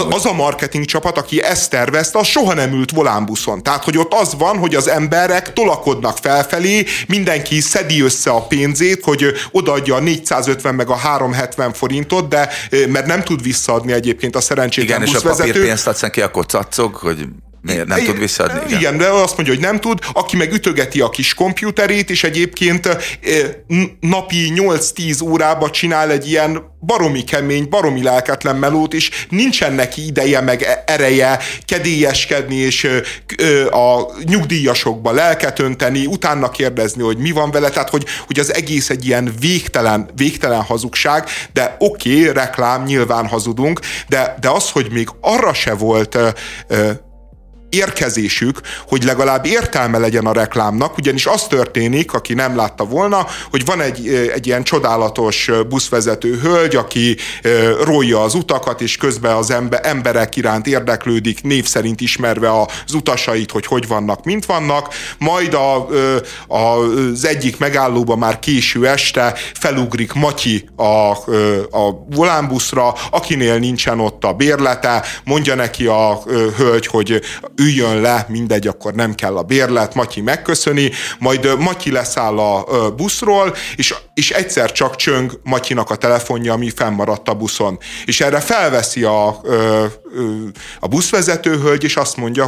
Az a marketing csapat, aki ezt tervezte, az soha nem ült volánbuszon. Tehát, hogy ott az van, hogy az emberek tolakodnak felfelé, mindenki szedi össze a pénzét, hogy odaadja a 450 meg a 370 forintot, de mert nem tud visszaadni egyébként a szerencsétlen buszvezető. Igen, és a papírpénzt adsz neki, akkor caccog, hogy... Miért nem tud visszaadni? Igen. Igen, de azt mondja, hogy nem tud, aki meg ütögeti a kis komputerét, és egyébként napi 8-10 órába csinál egy ilyen baromi kemény, baromi lelketlen melót, és nincsen neki ideje, meg ereje kedélyeskedni, és a nyugdíjasokba lelket önteni, utána kérdezni, hogy mi van vele, tehát hogy az egész egy ilyen végtelen hazugság, de oké, reklám, nyilván hazudunk, de az, hogy még arra se volt érkezésük, hogy legalább értelme legyen a reklámnak, ugyanis az történik, aki nem látta volna, hogy van egy ilyen csodálatos buszvezető hölgy, aki rója az utakat, és közben az emberek iránt érdeklődik, név szerint ismerve az utasait, hogy vannak, mint vannak, majd az egyik megállóban már késő este felugrik Matyi a Volán buszra, akinél nincsen ott a bérlete, mondja neki a hölgy, hogy üljön le, mindegy, akkor nem kell a bérlet, Matyi megköszöni, majd Matyi leszáll a buszról, és egyszer csak csöng Matyinak a telefonja, ami fennmaradt a buszon. És erre felveszi a buszvezető hölgy, és azt mondja,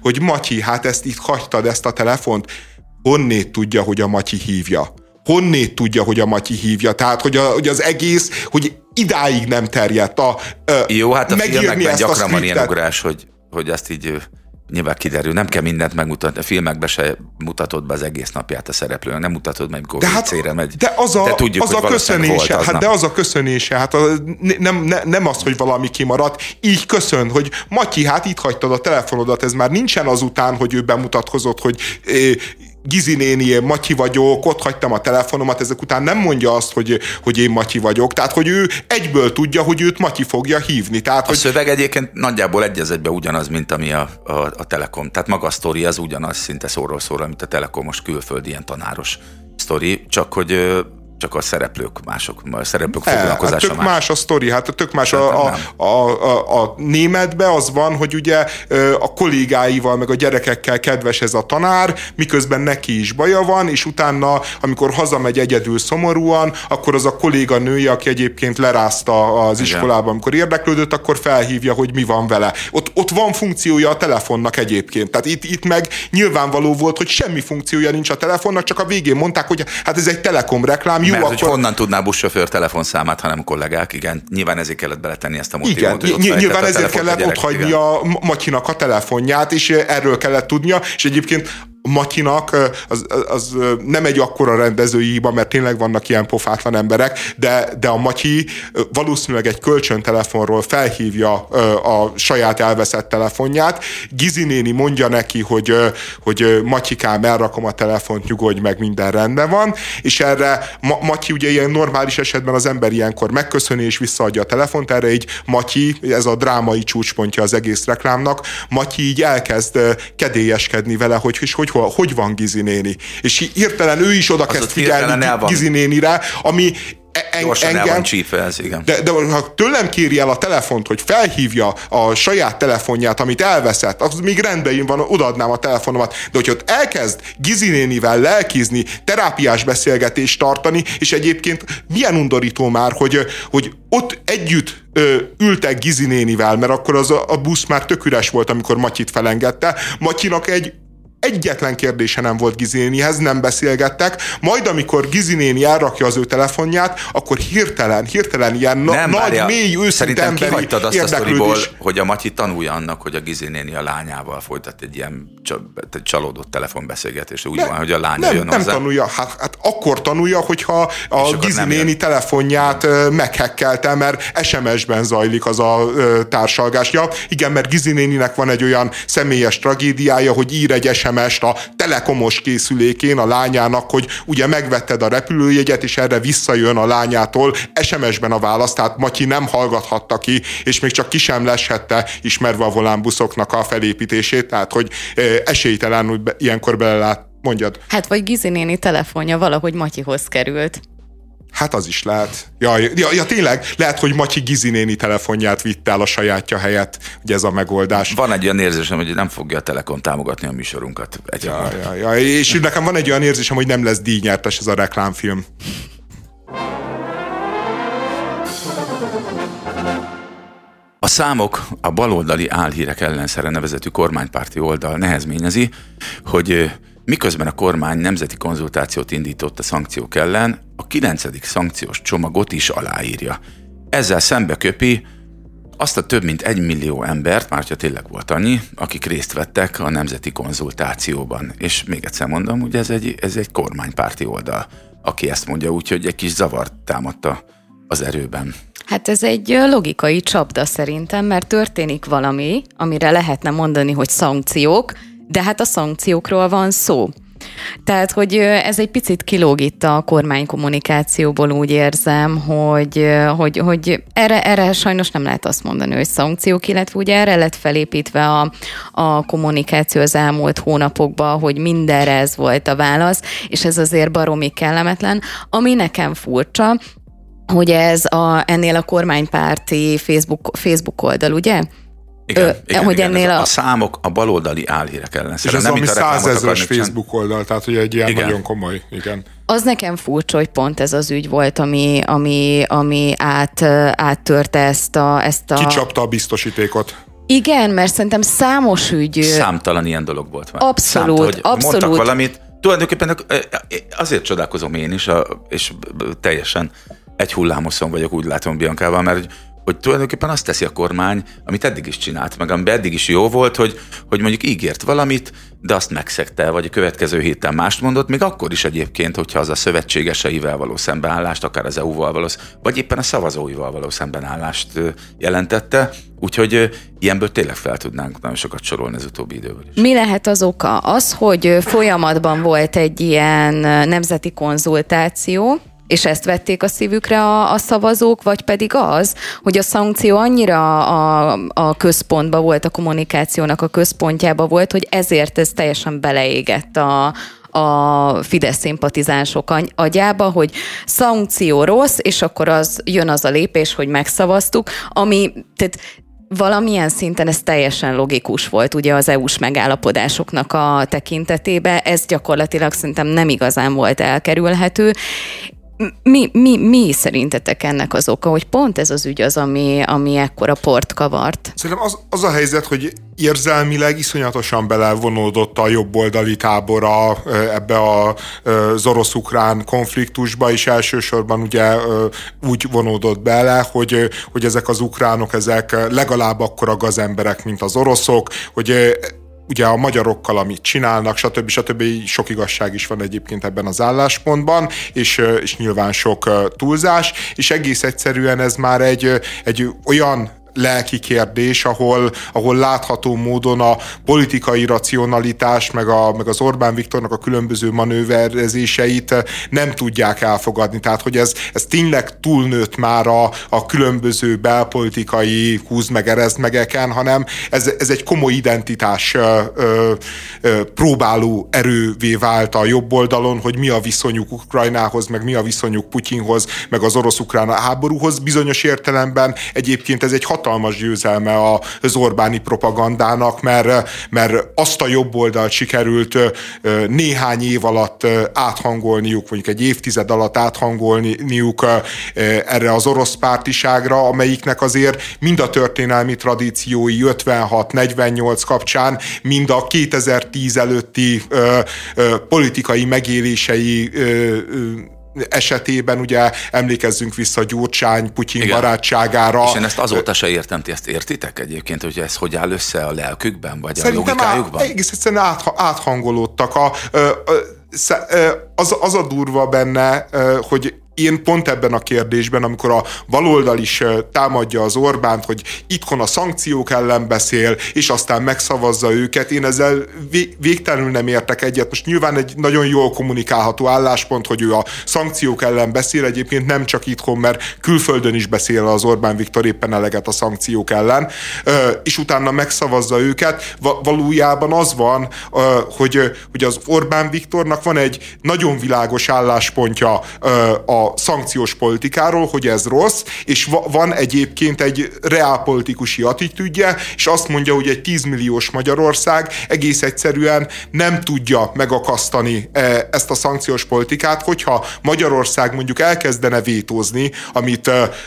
hogy Matyi, hát ezt itt hagytad, ezt a telefont, honnét tudja, hogy a Matyi hívja? Honnét tudja, hogy a Matyi hívja? Tehát, hogy az egész, hogy idáig nem terjedt jó, hát a filmekben gyakran van ilyen ugrás, hogy ezt így nyilván kiderül. Nem kell mindent megmutatni. A filmekben se mutatod be az egész napját a szereplőnek. Nem mutatod meg, mikor vécére megy. De tudjuk, hogy valószínűleg volt aznap. De az a köszönése. Hát nem az, hogy valami kimaradt. Így köszön, hogy Matyi, hát itt hagytad a telefonodat. Ez már nincsen azután, hogy ő bemutatkozott, hogy Gizi néni, én Matyi vagyok, ott hagytam a telefonomat, ezek után nem mondja azt, hogy én Matyi vagyok. Tehát, hogy ő egyből tudja, hogy őt Matyi fogja hívni. Tehát, a szöveg egyébként nagyjából egy az egyben ugyanaz, mint ami a Telekom. Tehát maga a sztori az ugyanaz, szinte szóról szóra, mint a Telekomos külföldi ilyen tanáros sztori, csak a szereplők mások, a szereplők foglalkozása tök más a sztori, hát tök más a németben az van, hogy ugye a kollégáival meg a gyerekekkel kedves ez a tanár, miközben neki is baja van, és utána, amikor hazamegy egyedül szomorúan, akkor az a kolléganője, aki egyébként lerázta az iskolában, amikor érdeklődött, akkor felhívja, hogy mi van vele. Ott van funkciója a telefonnak egyébként. Tehát itt meg nyilvánvaló volt, hogy semmi funkciója nincs a telefonnak, csak a végén mondták, hogy hát ez egy Telekom reklám. Jó, mert hogy honnan tudná buszsofőr telefonszámát, hanem kollégák, igen, nyilván ezért kellett beletenni ezt a motivumot. Igen, nyilván ezért kellett otthagyni a Matyinak a telefonját, és erről kellett tudnia, és egyébként Matyinak az nem egy akkora rendezői hiba, mert tényleg vannak ilyen pofátlan emberek, de a Matyi valószínűleg egy kölcsöntelefonról felhívja a saját elveszett telefonját. Gizi néni mondja neki, hogy Matyikám, elrakom a telefont, nyugodj meg, minden rendben van, és erre Matyi ugye ilyen normális esetben az ember ilyenkor megköszöni és visszaadja a telefont, erre így Matyi, ez a drámai csúcspontja az egész reklámnak, Matyi így elkezd kedélyeskedni vele, hogy van Gizi néni. És hirtelen ő is oda kezd figyelni Gizi nénire, ami engem, csífelsz, igen. De ha tőlem kéri el a telefont, hogy felhívja a saját telefonját, amit elveszett, az még rendben van, odaadnám a telefonomat. De hogyha ott elkezd Gizi nénivel lelkizni, terápiás beszélgetést tartani, és egyébként milyen undorító már, hogy ott együtt ültek Gizi nénivel, mert akkor az a busz már tök üres volt, amikor Matyit felengedte. Matyinak egyetlen kérdése nem volt Gizi nénihez, nem beszélgettek, majd amikor Gizi néni elrakja az ő telefonját, akkor hirtelen ilyen nagy, mély, őszinte emberi érdeklődés. Szerintem kihagytad azt a sztoriból, hogy a Matyi tanulja annak, hogy a Gizi néni a lányával folytat egy ilyen csalódott telefonbeszélgetést. Úgy van, hogy a lánya jön hozzá. Nem tanulja, hát akkor tanulja, hogyha a Gizi néni telefonját meghekkelte, mert SMS-ben zajlik az a társalgás. Ja, igen, mert Gizi néninek van egy olyan személyes tragédiája, hogy ír egy a telekomos készülékén a lányának, hogy ugye megvetted a repülőjegyet, és erre visszajön a lányától SMS-ben a válasz, tehát Matyi nem hallgathatta ki, és még csak ki sem leshette, ismerve a volánbuszoknak a felépítését, tehát hogy esélytelen, hogy ilyenkor belelát, mondjad. Hát vagy Gizi néni telefonja valahogy Matyihoz került. Hát az is lehet. Ja, tényleg, lehet, hogy Matyi Gizi néni telefonját vitt el a sajátja helyett, ugye ez a megoldás. Van egy olyan érzésem, hogy nem fogja a Telekom támogatni a műsorunkat. És nekem van egy olyan érzésem, hogy nem lesz díjnyertes ez a reklámfilm. A számok a baloldali álhírek ellenszere nevezetű kormánypárti oldal nehezményezi, hogy miközben a kormány nemzeti konzultációt indított a szankciók ellen, a 9. szankciós csomagot is aláírja. Ezzel szembe köpi azt a több mint 1 millió embert, már ha tényleg volt annyi, akik részt vettek a nemzeti konzultációban. És még egyszer mondom, hogy ez egy kormánypárti oldal, aki ezt mondja, úgyhogy egy kis zavart támadta az erőben. Hát ez egy logikai csapda szerintem, mert történik valami, amire lehetne mondani, hogy szankciók, de hát a szankciókról van szó. Tehát, hogy ez egy picit kilóg itt a kormánykommunikációból, úgy érzem, hogy erre sajnos nem lehet azt mondani, hogy szankciók, illetve ugye erre lett felépítve a kommunikáció az elmúlt hónapokban, hogy mindenre ez volt a válasz, és ez azért baromi kellemetlen, ami nekem furcsa, hogy ez ennél a kormánypárti Facebook oldal, ugye? Igen, a számok a baloldali álhírek ellenszere. És ez ami 100 000-es Facebook oldal, tehát ugye egy ilyen igen. Nagyon komoly. Igen. Az nekem furcsa, hogy pont ez az ügy volt, ami áttörte ezt a... Kicsapta a biztosítékot. Igen, mert szerintem számos ügy... Számtalan ilyen dolog volt már. Abszolút. Mondtak valamit. Tulajdonképpen azért csodálkozom én is, és teljesen egy hullámoszon vagyok, úgy látom Biankával, mert hogy tulajdonképpen azt teszi a kormány, amit eddig is csinált, meg amiben eddig is jó volt, hogy mondjuk ígért valamit, de azt megszegte, vagy a következő héten mást mondott, még akkor is egyébként, hogyha az a szövetségeseivel való szembenállást, akár az EU-val való, vagy éppen a szavazóival való szembenállást jelentette, úgyhogy ilyenből tényleg fel tudnánk nagyon sokat sorolni az utóbbi időből is. Mi lehet az oka? Az, hogy folyamatban volt egy ilyen nemzeti konzultáció, és ezt vették a szívükre a szavazók, vagy pedig az, hogy a szankció annyira a központba volt, a kommunikációnak a központjába volt, hogy ezért ez teljesen beleégett a Fidesz szimpatizánsok agyába, hogy szankció rossz, és akkor az jön az a lépés, hogy megszavaztuk, ami... Tehát valamilyen szinten ez teljesen logikus volt, ugye az EU-s megállapodásoknak a tekintetében, ez gyakorlatilag szerintem nem igazán volt elkerülhető. Mi szerintetek ennek az oka, hogy pont ez az ügy az, ami ekkora port kavart? Szerintem az a helyzet, hogy érzelmileg iszonyatosan belevonódott a jobboldali tábora ebbe az orosz-ukrán konfliktusba, és elsősorban ugye úgy vonódott bele, hogy ezek az ukránok, ezek legalább akkora gazemberek, mint az oroszok, hogy ugye a magyarokkal, amit csinálnak, stb. Sok igazság is van egyébként ebben az álláspontban, és nyilván sok túlzás, és egész egyszerűen ez már egy olyan lelki kérdés, ahol látható módon a politikai racionalitás, meg az Orbán Viktornak a különböző manőverezéseit nem tudják elfogadni. Tehát, hogy ez tényleg túlnőtt már a különböző belpolitikai húz meg erezd megeken, hanem ez egy komoly identitás próbáló erővé vált a jobb oldalon, hogy mi a viszonyuk Ukrajnához, meg mi a viszonyuk Putyinhoz, meg az orosz-ukrán háborúhoz. Bizonyos értelemben egyébként ez egy hatalmas győzelme az Orbáni propagandának, mert azt a jobb oldalt sikerült néhány év alatt áthangolniuk, mondjuk egy évtized alatt áthangolniuk erre az orosz pártiságra, amelyiknek azért mind a történelmi tradíciói 56-48 kapcsán, mind a 2010 előtti politikai megélései esetében, ugye emlékezzünk vissza Gyurcsány, Putyin igen. barátságára. És én ezt azóta se értem, ti ezt értitek egyébként, hogy ez hogy áll össze a lelkükben, vagy szerintem a logikájukban? Egész egyszerűen áthangolódtak. Az a durva benne, hogy én pont ebben a kérdésben, amikor a baloldal is támadja az Orbánt, hogy itthon a szankciók ellen beszél, és aztán megszavazza őket, én ezzel végtelenül nem értek egyet. Most nyilván egy nagyon jól kommunikálható álláspont, hogy ő a szankciók ellen beszél, egyébként nem csak itthon, mert külföldön is beszél az Orbán Viktor éppen eleget a szankciók ellen, és utána megszavazza őket. Valójában az van, hogy az Orbán Viktornak van egy nagyon világos álláspontja a a szankciós politikáról, hogy ez rossz, és van egyébként egy reálpolitikusi attitűdje, és azt mondja, hogy egy 10 milliós Magyarország egész egyszerűen nem tudja megakasztani ezt a szankciós politikát, hogyha Magyarország mondjuk elkezdene vétózni,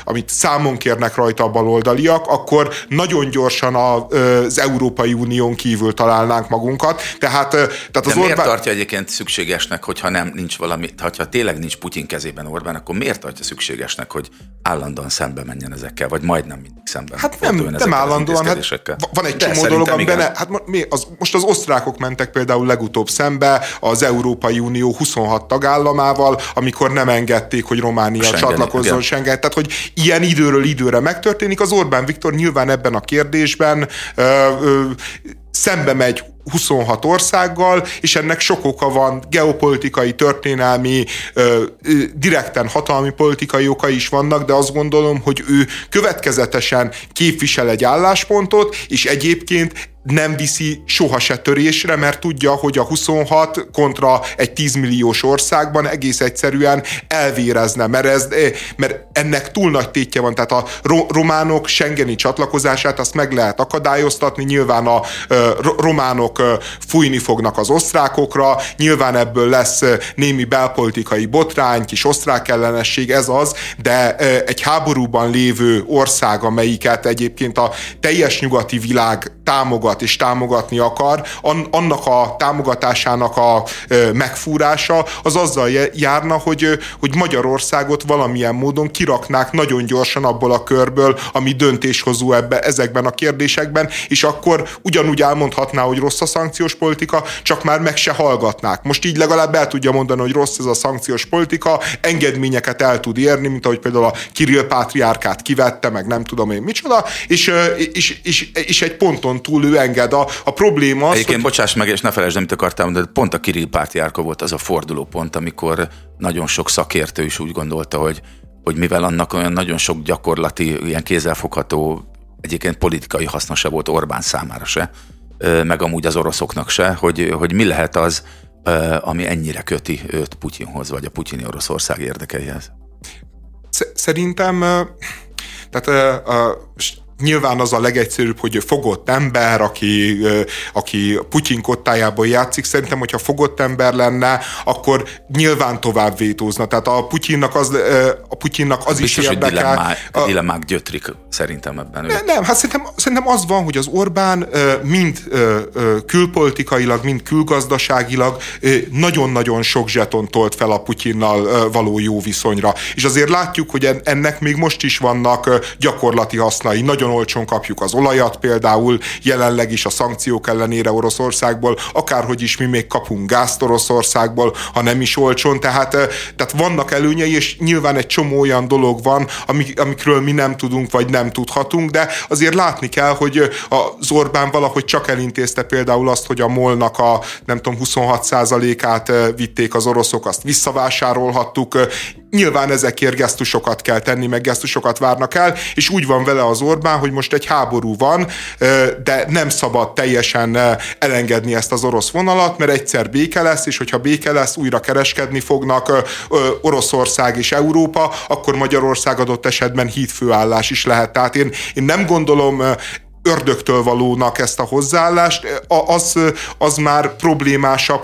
amit számon kérnek rajta a baloldaliak, akkor nagyon gyorsan az Európai Unión kívül találnánk magunkat. Tehát az miért tartja egyébként szükségesnek, hogyha nem nincs valami, ha tényleg nincs Putyin kezében Orbán, akkor miért tartja szükségesnek, hogy állandóan szembe menjen ezekkel, vagy majdnem mindig szemben? Hát nem állandóan, van egy csomó dolog, amiben most az osztrákok mentek például legutóbb szembe az Európai Unió 26 tagállamával, amikor nem engedték, hogy Románia csatlakozzon Schengen. Tehát, hogy ilyen időről időre megtörténik, az Orbán Viktor nyilván ebben a kérdésben szembe megy 26 országgal, és ennek sok oka van, geopolitikai, történelmi, direkten hatalmi politikai okai is vannak, de azt gondolom, hogy ő következetesen képvisel egy álláspontot, és egyébként nem viszi soha se törésre, mert tudja, hogy a 26 kontra egy 10 milliós országban egész egyszerűen elvérezne, mert ennek túl nagy tétje van, tehát a románok schengeni csatlakozását azt meg lehet akadályoztatni, nyilván a románok fújni fognak az osztrákokra, nyilván ebből lesz némi belpolitikai botrány, kis osztrák ellenesség, ez az, de egy háborúban lévő ország, amelyiket egyébként a teljes nyugati világ támogat és támogatni akar, annak a támogatásának a megfúrása az azzal járna, hogy Magyarországot valamilyen módon kiraknák nagyon gyorsan abból a körből, ami döntéshozó ezekben a kérdésekben, és akkor ugyanúgy elmondhatná, hogy rossz a szankciós politika, csak már meg se hallgatnák. Most így legalább el tudja mondani, hogy rossz ez a szankciós politika, engedményeket el tud érni, mint ahogy például a Kirill pátriárkát kivette, meg nem tudom én micsoda, és egy ponton túl ő enged. A probléma az, egyébként, hogy... bocsáss meg, és ne felejtsd, amit akartál mondani, de pont a Kirill pátriárka volt az a fordulópont, amikor nagyon sok szakértő is úgy gondolta, hogy mivel annak olyan nagyon sok gyakorlati, ilyen kézzelfogható, egyébként politikai hasznosa volt Orbán számára se, meg amúgy az oroszoknak se, hogy mi lehet az, ami ennyire köti őt Putyinhoz, vagy a putyini Oroszország érdekeihez. Szerintem tehát nyilván az a legegyszerűbb, hogy fogott ember, aki Putyin kottájából játszik. Szerintem, hogyha fogott ember lenne, akkor nyilván tovább vétózna. Tehát a Putyinnak az is érdeke. Biztos, hogy dilemmák gyötrik szerintem ebben. Nem, hát szerintem az van, hogy az Orbán mind külpolitikailag, mind külgazdaságilag nagyon-nagyon sok zseton tolt fel a Putyinnal való jó viszonyra. És azért látjuk, hogy ennek még most is vannak gyakorlati hasznai. Nagyon olcsón kapjuk az olajat például, jelenleg is a szankciók ellenére Oroszországból, akárhogy is mi még kapunk gázt Oroszországból, ha nem is olcsón, tehát vannak előnyei, és nyilván egy csomó olyan dolog van, amikről mi nem tudunk, vagy nem tudhatunk, de azért látni kell, hogy az Orbán valahogy csak elintézte például azt, hogy a MOL-nak a nem tudom, 26%-át vitték az oroszok, azt visszavásárolhattuk. Nyilván ezekért gesztusokat kell tenni, meg gesztusokat várnak el, és úgy van vele az Orbán, hogy most egy háború van, de nem szabad teljesen elengedni ezt az orosz vonalat, mert egyszer béke lesz, és hogyha béke lesz, újra kereskedni fognak Oroszország és Európa, akkor Magyarország adott esetben hídfőállás is lehet. Tehát én nem gondolom ördögtől valónak ezt a hozzáállást, az már problémásabb,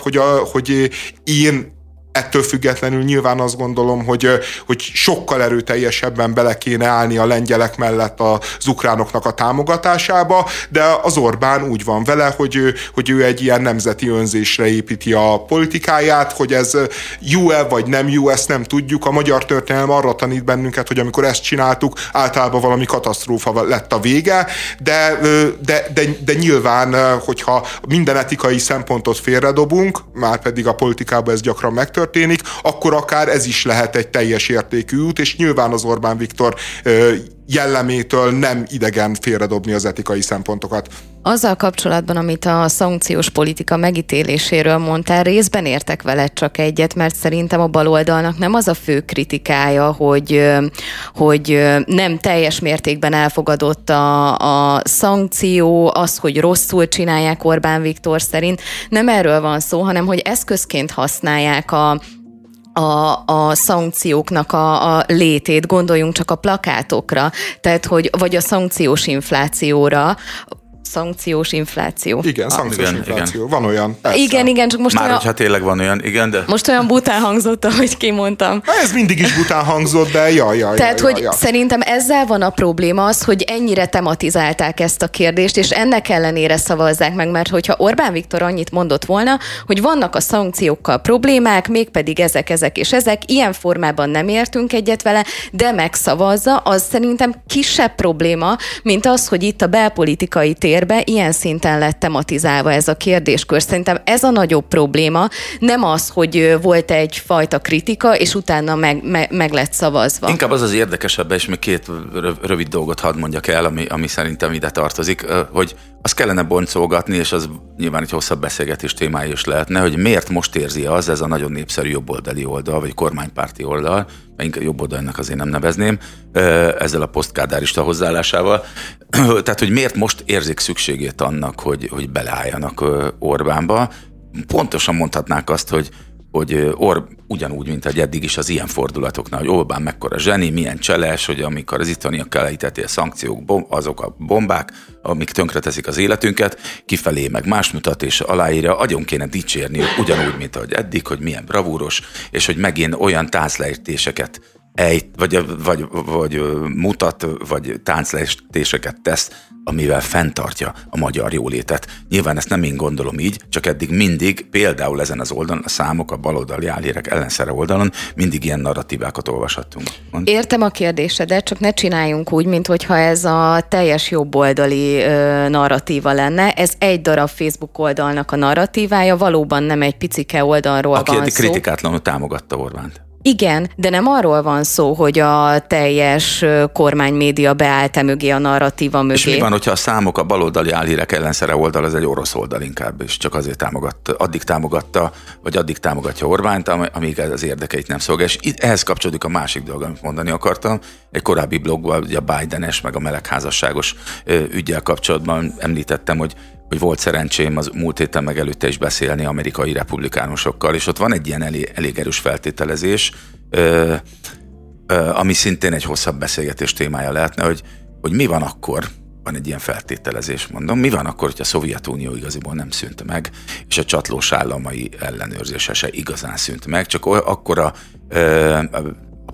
hogy én ettől függetlenül nyilván azt gondolom, hogy sokkal erőteljesebben bele kéne állni a lengyelek mellett az ukránoknak a támogatásába, de az Orbán úgy van vele, hogy ő egy ilyen nemzeti önzésre építi a politikáját, hogy ez jó-e vagy nem jó, ezt nem tudjuk. A magyar történelem arra tanít bennünket, hogy amikor ezt csináltuk, általában valami katasztrófa lett a vége, de nyilván, hogyha minden etikai szempontot félredobunk, már pedig a politikában ez gyakran megtörténik, akkor akár ez is lehet egy teljes értékű út, és nyilván az Orbán Viktor jellemétől nem idegen félredobni az etikai szempontokat. Azzal kapcsolatban, amit a szankciós politika megítéléséről mondtál, részben értek veled csak egyet, mert szerintem a baloldalnak nem az a fő kritikája, hogy nem teljes mértékben elfogadott a szankció, az, hogy rosszul csinálják Orbán Viktor szerint. Nem erről van szó, hanem hogy eszközként használják a a szankcióknak a létét, gondoljunk csak a plakátokra, tehát hogy vagy a szankciós inflációra, szankciós infláció. Igen, szankciós infláció. Igen. Van olyan. Persze. Igen, csak most már olyan... hogyha tényleg van olyan, igen, de... Most olyan bután hangzott, ahogy kimondtam. Na, ez mindig is bután hangzott, de jaj. Tehát, hogy szerintem ezzel van a probléma az, hogy ennyire tematizálták ezt a kérdést, és ennek ellenére szavazzák meg, mert hogyha Orbán Viktor annyit mondott volna, hogy vannak a szankciókkal problémák, mégpedig ezek és ezek, ilyen formában nem értünk egyet vele, de megszavazza, az szerintem kisebb probléma, mint az, hogy itt a belpolitikai tér ilyen szinten lett tematizálva ez a kérdéskör. Szerintem ez a nagyobb probléma, nem az, hogy volt egyfajta kritika, és utána meg lett szavazva. Inkább az az érdekesebb, és még két rövid dolgot hadd mondjak el, ami szerintem ide tartozik, hogy azt kellene boncolgatni, és az nyilván egy hosszabb beszélgetés témája is lehetne, hogy miért most érzi az, ez a nagyon népszerű jobboldali oldal, vagy kormánypárti oldal, inkább jobboldalnak azért nem nevezném, ezzel a posztkádárista hozzáállásával. Tehát, hogy miért most érzik szükségét annak, hogy beleálljanak Orbánba. Pontosan mondhatnák azt, hogy ugyanúgy, mint egy eddig is az ilyen fordulatoknál, hogy Orbán mekkora zseni, milyen cseles, hogy amikor az ittaniakkal elítettél szankciók, azok a bombák, amik tönkreteszik az életünket, kifelé meg más mutat és aláírja, agyon kéne dicsérni ugyanúgy, mint ahogy eddig, hogy milyen bravúros, és hogy megint olyan táncleértéseket mutat, vagy táncleértéseket tesz, amivel fenntartja a magyar jólétet. Nyilván ezt nem én gondolom így, csak eddig mindig, például ezen az oldalon, a számok a baloldali állérek ellenszere oldalon, mindig ilyen narratívákat olvashattunk. Mond? Értem a kérdésedet, csak ne csináljunk úgy, minthogyha ez a teljes jobboldali narratíva lenne. Ez egy darab Facebook oldalnak a narratívája, valóban nem egy picike oldalról van szó. Aki eddig kritikátlanul támogatta Orbánt. Igen, de nem arról van szó, hogy a teljes kormánymédia beállt mögé a narratíva mögé. És mi van, hogyha a számok a baloldali álhírek ellenszere oldal, az egy orosz oldal inkább, és csak azért addig támogatja Orbánt, amíg az érdekeit nem szolgál. És ehhez kapcsolódik a másik dolog, amit mondani akartam. Egy korábbi blogban, ugye a Bidenes meg a melegházasságos üggyel kapcsolatban említettem, hogy volt szerencsém az múlt héten meg előtte is beszélni amerikai republikánusokkal, és ott van egy ilyen elég erős feltételezés, ami szintén egy hosszabb beszélgetés témája lehetne, hogy mi van akkor, van egy ilyen feltételezés, mondom, mi van akkor, hogy a Szovjetunió igaziból nem szűnt meg, és a csatlós államai ellenőrzése se igazán szűnt meg, csak akkor a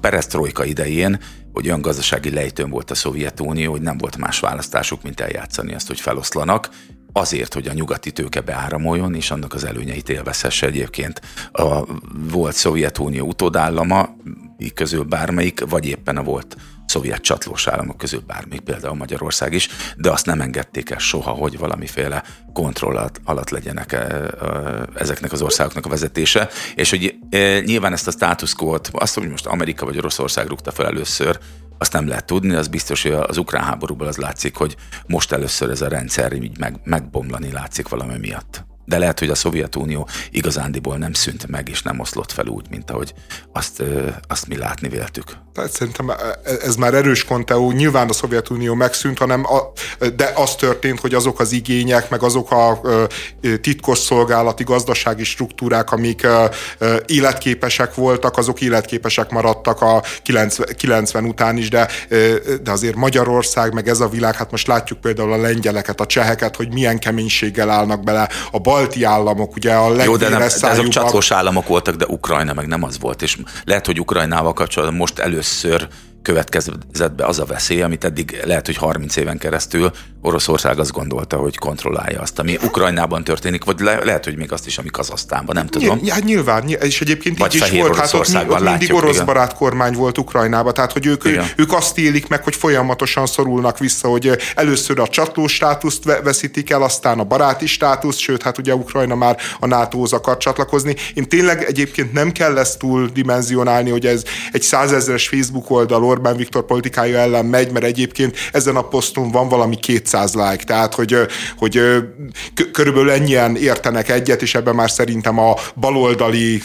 perestrojka idején, hogy olyan gazdasági lejtőn volt a Szovjetunió, hogy nem volt más választásuk, mint eljátszani azt, hogy feloszlanak, azért, hogy a nyugati tőke beáramoljon, és annak az előnyeit élvezhesse egyébként a volt Szovjetunió utódállama közül bármelyik, vagy éppen a volt szovjet csatlós államok közül bármelyik, például Magyarország is, de azt nem engedték el soha, hogy valamiféle kontroll alatt legyenek ezeknek az országoknak a vezetése, és hogy nyilván ezt a status quo-t, azt, hogy most Amerika vagy Oroszország rúgta fel először, azt nem lehet tudni, az biztos, hogy az ukrán háborúból az látszik, hogy most először ez a rendszer így megbomlani látszik valami miatt. De lehet, hogy a Szovjetunió igazándiból nem szűnt meg, és nem oszlott fel úgy, mint ahogy azt mi látni véltük. Tehát szerintem ez már erős konteó, nyilván a Szovjetunió megszűnt, de az történt, hogy azok az igények, meg azok a titkosszolgálati gazdasági struktúrák, amik életképesek voltak, azok életképesek maradtak a 90 után is, de azért Magyarország, meg ez a világ, hát most látjuk például a lengyeleket, a cseheket, hogy milyen keménységgel állnak bele a balti államok, ugye a legvéres szájúban. Ezek csatlós államok voltak, de Ukrajna meg nem az volt, és lehet, hogy Ukrajnával kapcsolatban most először következett be az a veszély, amit eddig lehet, hogy 30 éven keresztül Oroszország azt gondolta, hogy kontrollálja azt, ami Ukrajnában történik, vagy lehet, hogy még azt is, ami Kazahsztánban, nem tudom. Hát nyilván, és egyébként így is volt, hát ott mindig orosz barát kormány volt Ukrajnában, tehát hogy ők azt élik meg, hogy folyamatosan szorulnak vissza, hogy először a csatlós státuszt veszítik el, aztán a baráti státuszt, sőt, hát ugye Ukrajna már a NATO-hoz akar csatlakozni. Én tényleg egyébként nem kell ezt túl dimenzionálni, hogy ez egy 100 000-es Facebook oldal Orbán Viktor politikája ellen megy, mert egyébként ezen a poszton van valami 200 like, tehát hogy körülbelül ennyien értenek egyet, és ebben már szerintem a baloldali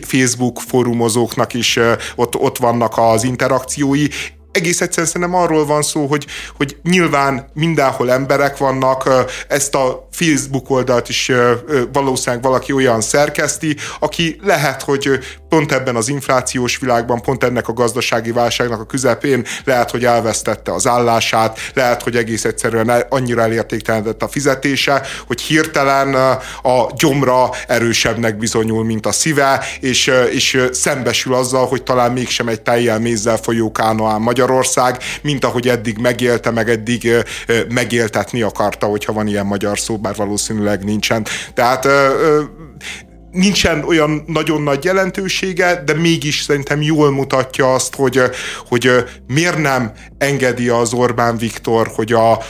Facebook fórumozóknak is ott vannak az interakciói. egész egyszerűen szerintem arról van szó, hogy nyilván mindenhol emberek vannak, ezt a Facebook oldalt is valószínűleg valaki olyan szerkeszti, aki lehet, hogy pont ebben az inflációs világban, pont ennek a gazdasági válságnak a közepén lehet, hogy elvesztette az állását, lehet, hogy egész egyszerűen annyira elértéktelenedett a fizetése, hogy hirtelen a gyomra erősebbnek bizonyul, mint a szíve, és szembesül azzal, hogy talán mégsem egy tejjel mézzel folyó kánoán Magyarország, mint ahogy eddig megélte, meg eddig megéltetni akarta, hogyha van ilyen magyar szó, bár valószínűleg nincsen. Tehát nincsen olyan nagyon nagy jelentősége, de mégis szerintem jól mutatja azt, hogy miért nem engedi az Orbán Viktor,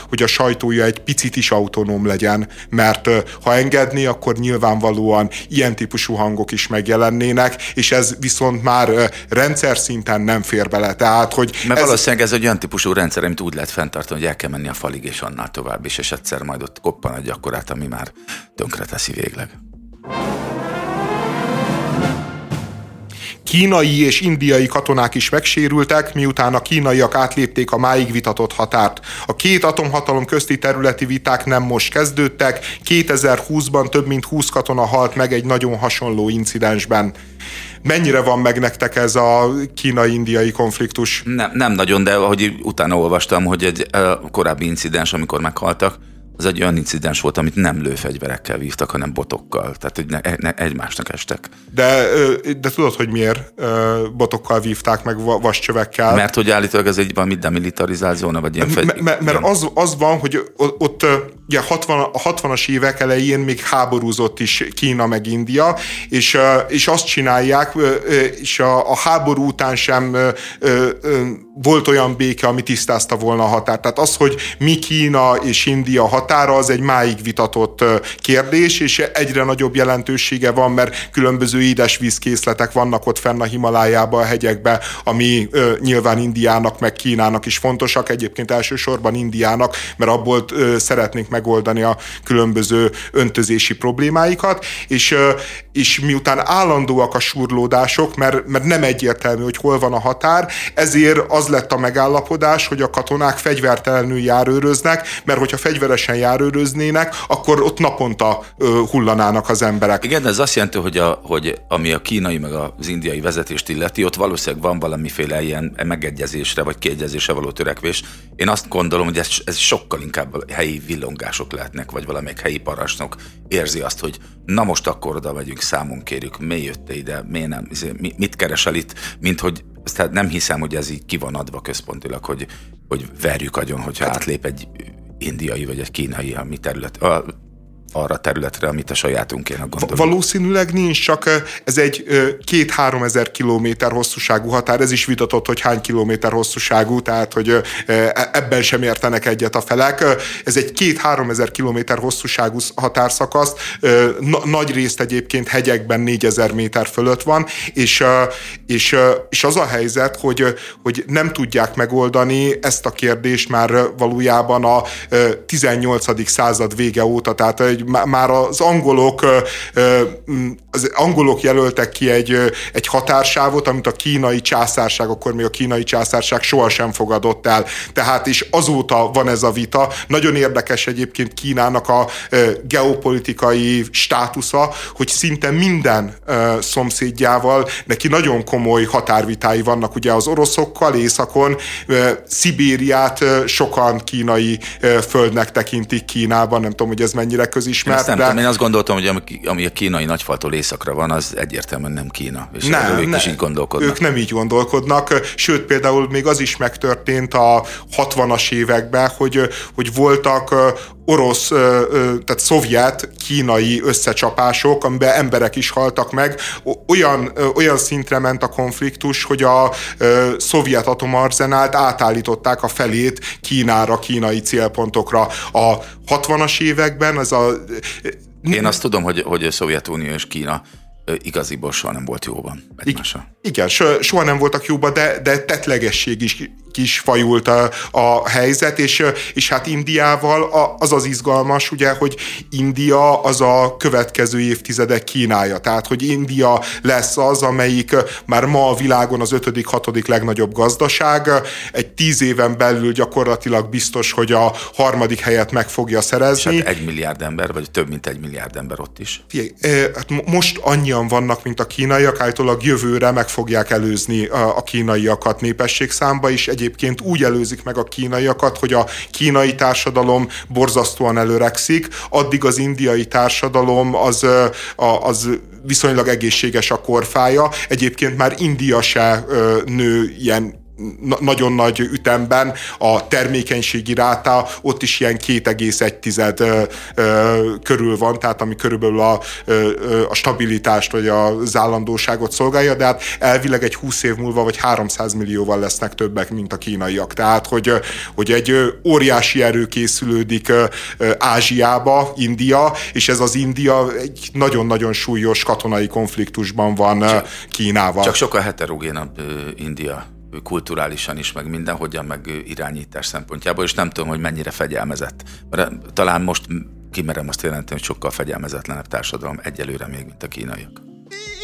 hogy a sajtója egy picit is autonóm legyen, mert ha engedné, akkor nyilvánvalóan ilyen típusú hangok is megjelennének, és ez viszont már rendszer szinten nem fér bele. Tehát, hogy mert valószínűleg ez egy olyan típusú rendszer, amit úgy lehet fenntartani, hogy el kell menni a falig, és annál tovább is, és egyszer majd ott koppan egy akkorát, ami már tönkreteszi végleg. Kínai és indiai katonák is megsérültek, miután a kínaiak átlépték a máig vitatott határt. A két atomhatalom közti területi viták nem most kezdődtek, 2020-ban több mint 20 katona halt meg egy nagyon hasonló incidensben. Mennyire van meg nektek ez a kínai-indiai konfliktus? Nem nagyon, de ahogy utána olvastam, hogy egy korábbi incidens, amikor meghaltak, az egy olyan incidens volt, amit nem lőfegyverekkel vívtak, hanem botokkal. Tehát, hogy ne egymásnak estek. De tudod, hogy miért botokkal vívták, meg vascsövekkel? Mert hogy állítólag ez egy valami demilitarizációna, vagy ilyen Mert az van, hogy ott ugye a 60-as évek elején még háborúzott is Kína meg India, és azt csinálják, és a háború után sem volt olyan béke, ami tisztázta volna a határt. Tehát az, hogy mi Kína és India határa, az egy máig vitatott kérdés, és egyre nagyobb jelentősége van, mert különböző édesvízkészletek vannak ott fenn a Himalájában, a hegyekben, ami nyilván Indiának meg Kínának is fontosak, egyébként elsősorban Indiának, mert abból szeretnénk megoldani a különböző öntözési problémáikat, és miután állandóak a súrlódások, mert nem egyértelmű, hogy hol van a határ, ezért az lett a megállapodás, hogy a katonák fegyvertelenül járőröznek, mert hogyha fegyveresen járőröznének, akkor ott naponta hullanának az emberek. Igen, ez azt jelenti, hogy ami a kínai meg az indiai vezetést illeti, ott valószínűleg van valamiféle ilyen megegyezésre vagy kiegyezésre való törekvés. Én azt gondolom, hogy ez sokkal inkább helyi villongások lehetnek, vagy valamelyik helyi parancsnok érzi azt, hogy na most akkor oda megyünk, számon kérjük, miért jöttél ide, miért nem, mit keresel itt, mint hogy tehát nem hiszem, hogy ez így ki van adva központilag, hogy verjük agyon, hogyha átlép egy indiai vagy egy kínai a mi terület, arra területre, amit a sajátunkének gondolom. Valószínűleg nincs, csak ez egy 2-3 ezer kilométer hosszúságú határ, ez is vitatott, hogy hány kilométer hosszúságú, tehát hogy ebben sem értenek egyet a felek. Ez egy 2-3 ezer kilométer hosszúságú határszakasz, nagy részt egyébként hegyekben 4000 méter fölött van, és az a helyzet, hogy nem tudják megoldani ezt a kérdést már valójában a 18. század vége óta, tehát egy már az angolok jelöltek ki egy határsávot, amit a kínai császárság, akkor még a kínai császárság sohasem fogadott el. Tehát is azóta van ez a vita. Nagyon érdekes egyébként Kínának a geopolitikai státusza, hogy szinte minden szomszédjával neki nagyon komoly határvitái vannak. Ugye az oroszokkal északon, Szibériát sokan kínai földnek tekintik Kínában. Nem tudom, hogy ez mennyire közismert. Én azt gondoltam, hogy ami a kínai nagyfaltól északra van, az egyértelműen nem Kína. És ők is így gondolkodnak. Ők nem így gondolkodnak. Sőt, például még az is megtörtént a 60-as években, hogy voltak orosz, tehát szovjet, kínai összecsapások, amiben emberek is haltak meg. Olyan szintre ment a konfliktus, hogy a szovjet atomarzenált átállították a felét Kínára, kínai célpontokra. A 60-as években ez a... Én azt tudom, hogy a Szovjetunió és Kína igaziból soha nem volt jóban egymással. Igen, soha nem voltak jóban, de tettlegesség is kisfajult a helyzet, és hát Indiával az az izgalmas, ugye, hogy India az a következő évtizedek Kínája. Tehát, hogy India lesz az, amelyik már ma a világon az 5.-6. legnagyobb gazdaság. Egy 10 éven belül gyakorlatilag biztos, hogy a 3. helyet meg fogja szerezni. Hát 1 milliárd ember, vagy több mint 1 milliárd ember ott is. Hát most annyian vannak, mint a kínaiak, állítólag jövőre meg fogják előzni a kínaiakat népességszámba, és egyébként úgy előzik meg a kínaiakat, hogy a kínai társadalom borzasztóan előrekszik, addig az indiai társadalom az viszonylag egészséges a korfája. Egyébként már India se nő ilyen nagyon nagy ütemben, a termékenységi ráta ott is ilyen 2,1 körül van, tehát ami körülbelül a stabilitást vagy az állandóságot szolgálja, de hát elvileg egy 20 év múlva vagy 300 millióval lesznek többek, mint a kínaiak. Tehát, hogy egy óriási erő készülődik Ázsiába, India, és ez az India egy nagyon-nagyon súlyos katonai konfliktusban van Kínával. Csak sokkal heterogénabb India kulturálisan is, meg mindenhogyan, meg irányítás szempontjából, és nem tudom, hogy mennyire fegyelmezett. Mert talán most kimerem azt jelenteni, hogy sokkal fegyelmezetlenebb társadalom egyelőre még, mint a kínaiak.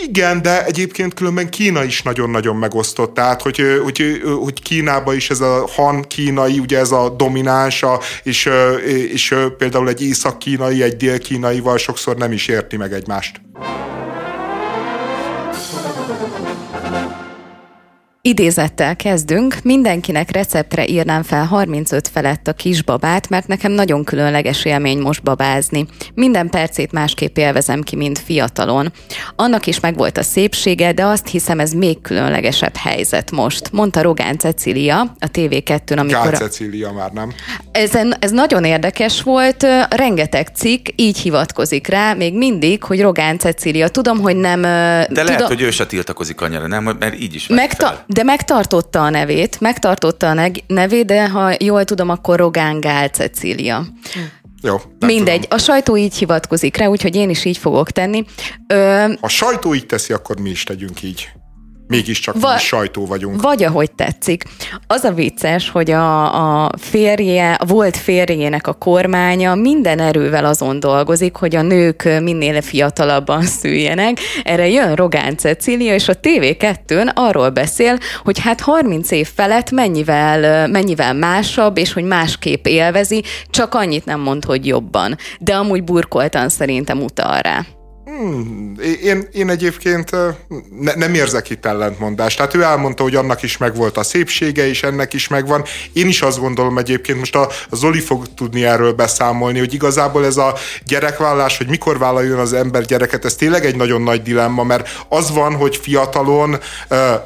Igen, de egyébként különben Kína is nagyon-nagyon megosztott. Tehát, hogy Kínában is ez a han-kínai, ugye ez a domináns, és például egy észak-kínai, egy dél-kínaival sokszor nem is érti meg egymást. Idézettel kezdünk. Mindenkinek receptre írnám fel 35 felett a kisbabát, mert nekem nagyon különleges élmény most babázni. Minden percét másképp élvezem ki, mint fiatalon. Annak is megvolt a szépsége, de azt hiszem, ez még különlegesebb helyzet most. Mondta Rogán Cecília a TV2-n, amikor... Gál Cecília már nem. Ez nagyon érdekes volt. Rengeteg cikk így hivatkozik rá, még mindig, hogy Rogán Cecília. Tudom, hogy nem... De lehet, hogy ő se tiltakozik annyira, nem? Mert így is megfelel. De megtartotta a nevét, de ha jól tudom, akkor Rogán Gál Cecília. Jó, mindegy, tudom. A sajtó így hivatkozik rá, úgyhogy én is így fogok tenni. Ha sajtó így teszi, akkor mi is tegyünk így. Mégiscsak mi is sajtó vagyunk. Vagy ahogy tetszik. Az a vicces, hogy a volt férjének a kormánya minden erővel azon dolgozik, hogy a nők minél fiatalabban szüljenek. Erre jön Rogán Cecília, és a TV2-n arról beszél, hogy hát 30 év felett mennyivel másabb, és hogy másképp élvezi, csak annyit nem mond, hogy jobban. De amúgy burkoltan szerintem utal rá. Én egyébként nem érzek itt ellentmondást. Tehát ő elmondta, hogy annak is megvolt a szépsége, és ennek is megvan. Én is azt gondolom egyébként, most a Zoli fog tudni erről beszámolni, hogy igazából ez a gyerekvállás, hogy mikor vállaljon az ember gyereket, ez tényleg egy nagyon nagy dilemma, mert az van, hogy fiatalon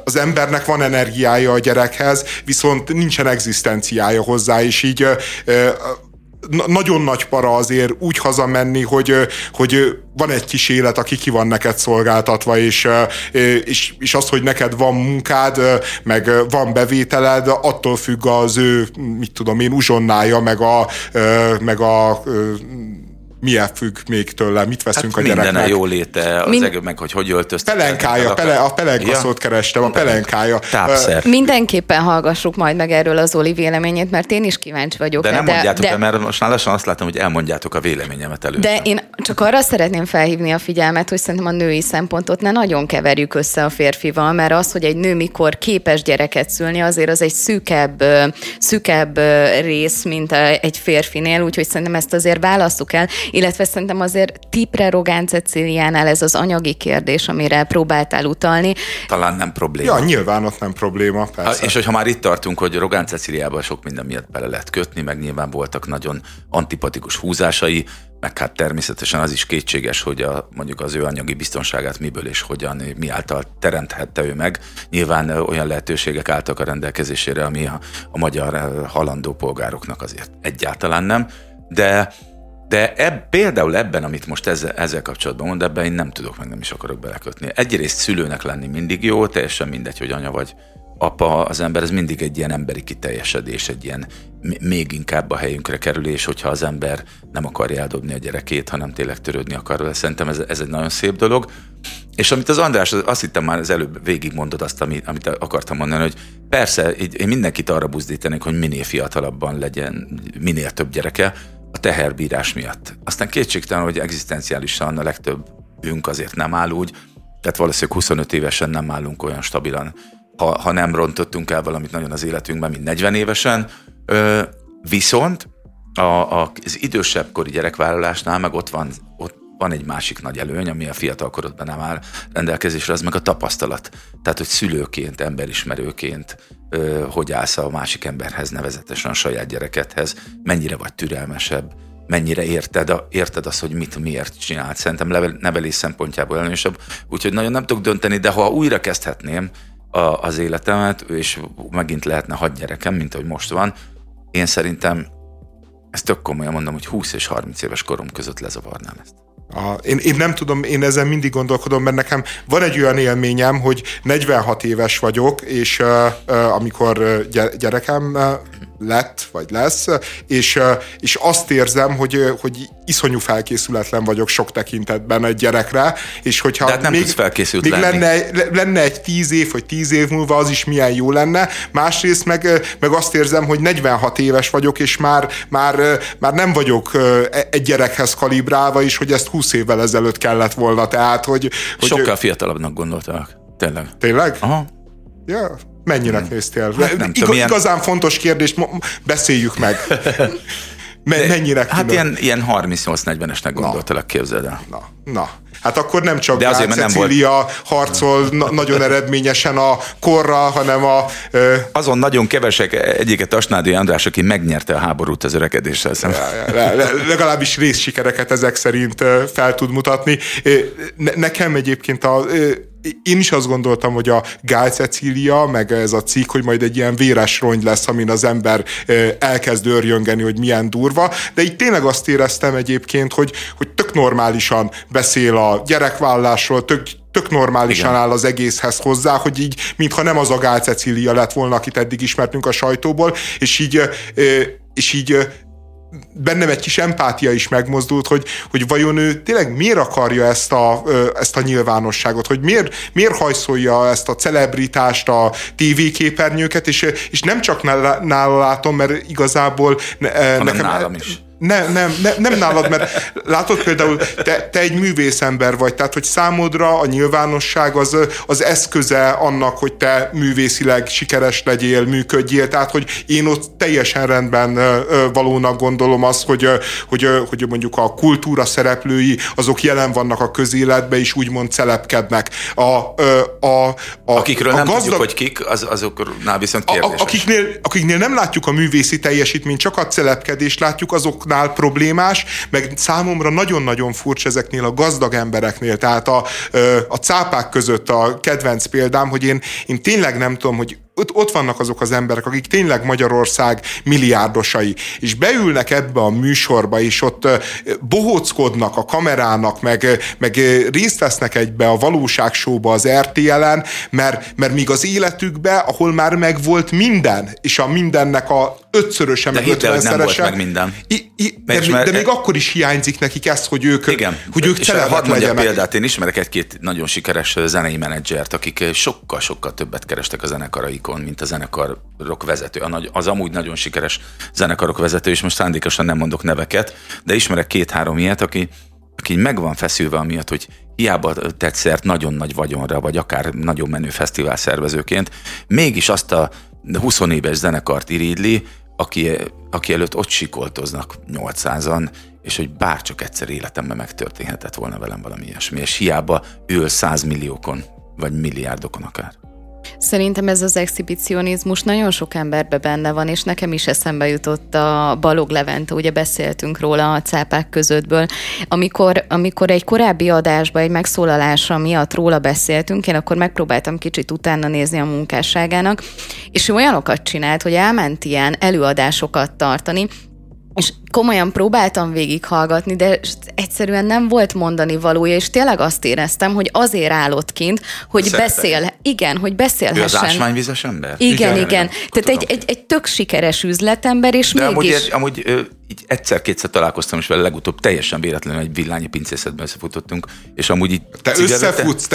az embernek van energiája a gyerekhez, viszont nincsen egzisztenciája hozzá, és így nagyon nagy para azért úgy hazamenni, hogy van egy kis élet, aki ki van neked szolgáltatva, és az, hogy neked van munkád, meg van bevételed, attól függ az ő, uzsonnája, meg a milyen függ még tőle, mit veszünk a gyereknek. Minden a jóléte, meg hogy öltöztek. Pelenkája, a pelenkaszót kerestem, a pelenkája. Tápszer. Mindenképpen hallgassuk majd meg erről az Zoli véleményét, mert én is kíváncsi vagyok. De nem mondjátok el, mert most lassan azt látom, hogy elmondjátok a véleményemet előtt. De én csak arra szeretném felhívni a figyelmet, hogy szerintem a női szempontot ne nagyon keverjük össze a férfival, mert az, hogy egy nő mikor képes gyereket szülni, azért az egy szűkebb rész, mint egy férfinél, úgyhogy szerintem ezt azért válasszuk el. Illetve szerintem azért tipre Rogán Cecíliánál ez az anyagi kérdés, amire próbáltál utalni. Talán nem probléma. Ja, nyilván ott nem probléma, persze. És hogyha már itt tartunk, hogy Rogán Cecíliában sok minden miatt bele lehet kötni, meg nyilván voltak nagyon antipatikus húzásai, meg hát természetesen az is kétséges, hogy mondjuk az ő anyagi biztonságát miből és hogyan, mi által teremthette ő meg. Nyilván olyan lehetőségek álltak a rendelkezésére, ami a magyar halandó polgároknak azért egyáltalán nem, de például ebben, amit most ezzel kapcsolatban mond, ebben én nem tudok, meg nem is akarok belekötni. Egyrészt szülőnek lenni mindig jó, teljesen mindegy, hogy anya vagy apa, az ember, ez mindig egy ilyen emberi kiteljesedés, egy ilyen még inkább a helyünkre kerülés, hogyha az ember nem akarja eldobni a gyerekét, hanem tényleg törődni akar vele. Szerintem ez egy nagyon szép dolog. És amit az András, azt hittem már az előbb végigmondod azt, amit akartam mondani, hogy persze, én mindenkit arra buzdítanék, hogy minél fiatalabban legyen, minél több gyereke a teherbírás miatt. Aztán kétségtelen, hogy egzisztenciálisan a legtöbbünk azért nem áll úgy, tehát valószínűleg 25 évesen nem állunk olyan stabilan, ha nem rontottunk el valamit nagyon az életünkben, mint 40 évesen. Viszont az idősebb kori gyerekvállalásnál meg ott van egy másik nagy előny, ami a fiatal korodban nem áll rendelkezésre, az meg a tapasztalat. Tehát, hogy szülőként, emberismerőként, hogy állsz a másik emberhez, nevezetesen a saját gyerekedhez, mennyire vagy türelmesebb, mennyire érted azt, hogy mit, miért csinált. Szerintem nevelés szempontjából előnyösebb, úgyhogy nagyon nem tudok dönteni, de ha újra kezdhetném az életemet, és megint lehetne 6 gyerekem, mint ahogy most van, én szerintem, ezt tök komolyan mondom, hogy 20 és 30 éves korom között lezavarnám ezt. Én nem tudom, én ezen mindig gondolkodom, mert nekem van egy olyan élményem, hogy 46 éves vagyok, és amikor gyerekem lett, vagy lesz, és azt érzem, hogy iszonyú felkészületlen vagyok sok tekintetben egy gyerekre, és hogyha hát még lenne egy 10 év, vagy 10 év múlva, az is milyen jó lenne. Másrészt meg azt érzem, hogy 46 éves vagyok, és már nem vagyok egy gyerekhez kalibrálva, és hogy ezt 20 évvel ezelőtt kellett volna. Tehát, hogy sokkal fiatalabbnak gondoltak. Tényleg. Tényleg? Aha. Yeah. Mennyire néztél? Hát nem tudom, igazán fontos kérdést beszéljük meg. Mennyire? Hát ilyen 38-40-esnek gondoltalak, képzeld el. Na. Hát akkor nem csak Gál Cecília harcol nagyon eredményesen a korra, hanem a... Azon nagyon kevesek, egyiket Tasnádi András, aki megnyerte a háborút az öregedéssel szemben. Legalábbis részsikereket ezek szerint fel tud mutatni. Nekem egyébként én is azt gondoltam, hogy a Gál Cecília, meg ez a cikk, hogy majd egy ilyen véres rongy lesz, amin az ember elkezd őrjöngeni, hogy milyen durva, de így tényleg azt éreztem egyébként, hogy tök normálisan beszél a gyerekvállásról, tök normálisan igen. áll az egészhez hozzá, hogy így, mintha nem az a Gál Cecília lett volna, akit eddig ismertünk a sajtóból, és így bennem egy kis empátia is megmozdult, hogy vajon ő tényleg miért akarja ezt a nyilvánosságot, hogy miért hajszolja ezt a celebritást, a tévéképernyőket, és nem csak nála látom, mert igazából... Hanem nálam is. Nem nálad, mert látod például, te egy művészember vagy, tehát hogy számodra a nyilvánosság az eszköze annak, hogy te művészileg sikeres legyél, működjél, tehát hogy én ott teljesen rendben valónak gondolom azt, hogy mondjuk a kultúra szereplői, azok jelen vannak a közéletben, és úgymond celebkednek. Akikről nem tudjuk, hogy kik, azoknál viszont kérdéses. Akiknél nem látjuk a művészi teljesítményt, csak a celebkedést látjuk, azoknál problémás, meg számomra nagyon-nagyon furcsa ezeknél a gazdag embereknél, tehát a cápák között a kedvenc példám, hogy én tényleg nem tudom, hogy ott vannak azok az emberek, akik tényleg Magyarország milliárdosai, és beülnek ebbe a műsorba, és ott bohóckodnak a kamerának, meg részt vesznek egybe a valóságsóba az RTL-en, mert míg az életükbe, ahol már megvolt minden, és a mindennek a 5-szöröse, meg 50-szerese. De hidd el, hogy nem volt meg minden. De még akkor is hiányzik nekik ezt, hogy ők celebek legyenek. Példát, én ismerek egy-két nagyon sikeres zenei menedzsert, akik sokkal-sokkal többet kerestek a zenekarai, mint a zenekarok vezető. Az amúgy nagyon sikeres zenekarok vezető, és most szándékosan nem mondok neveket, de ismerek 2-3 ilyet, aki meg van feszülve amiatt, hogy hiába tett szert nagyon nagy vagyonra, vagy akár nagyon menő fesztivál szervezőként, mégis azt a 20 éves zenekart irigli, aki előtt ott sikoltoznak 800-an, és hogy bárcsak egyszer életemben megtörténhetett volna velem valami ilyesmi, és hiába ül 100 milliókon, vagy milliárdokon akár. Szerintem ez az exhibicionizmus nagyon sok emberben benne van, és nekem is eszembe jutott a Balog Levente, ugye beszéltünk róla a cápák közöttből. Amikor egy korábbi adásban egy megszólalása miatt róla beszéltünk, én akkor megpróbáltam kicsit utána nézni a munkásságának, és ő olyanokat csinált, hogy elment ilyen előadásokat tartani, És komolyan próbáltam végighallgatni, de egyszerűen nem volt mondani valója, és tényleg azt éreztem, hogy azért állott kint, hogy hogy beszélhessen. Ő az ásványvizes ember? Igen. Tehát egy tök sikeres üzletember, és de mégis... Amúgy egyszer-kétszer találkoztam is vele legutóbb, teljesen véletlenül egy villányi pincészetben összefutottunk, és amúgy így... Te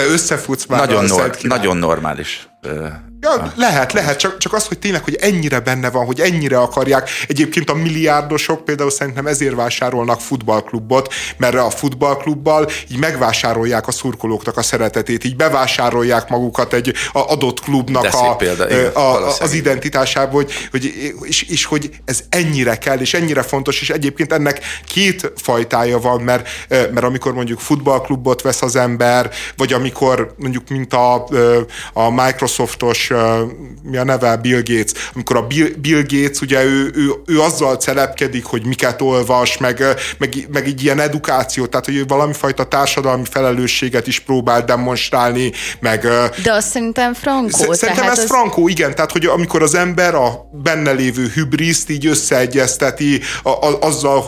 összefutsz már. Nagyon normális. Ja, lehet, csak az, hogy tényleg, hogy ennyire benne van, hogy ennyire akarják. Egyébként a milliárdosok például szerintem ezért vásárolnak futballklubot, mert a futballklubbal így megvásárolják a szurkolóknak a szeretetét, így bevásárolják magukat egy adott klubnak az identitásába, és hogy ez ennyire kell, és ennyire fontos, és egyébként ennek két fajtája van, mert amikor mondjuk futballklubot vesz az ember, vagy amikor mondjuk mint a Microsoftos mi a neve, Bill Gates. Amikor a Bill Gates, ugye ő azzal celepkedik, hogy miket olvas, meg így ilyen edukáció, tehát hogy valamifajta társadalmi felelősséget is próbál demonstrálni, meg... De azt szerintem frankó. Szerintem ez frankó, igen, tehát hogy amikor az ember a benne lévő hübriszt így összeegyezteti azzal,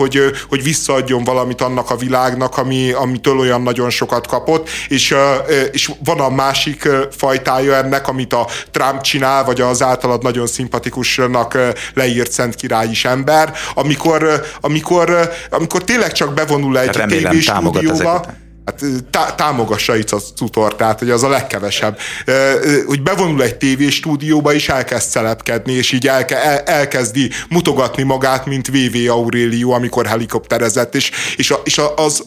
hogy visszaadjon valamit annak a világnak, amitől olyan nagyon sokat kapott, és van a másik fajtája ennek, amit a Trump csinál, vagy az általad nagyon szimpatikusnak leírt szentkirályi ember, amikor tényleg csak bevonul egy tévéstúdióba, hát támogassa itt a Czutor, tehát hogy az a legkevesebb, hogy bevonul egy tévéstúdióba és elkezd szelepkedni, és így elkezdi mutogatni magát, mint VV Aurelio, amikor helikopterezett, és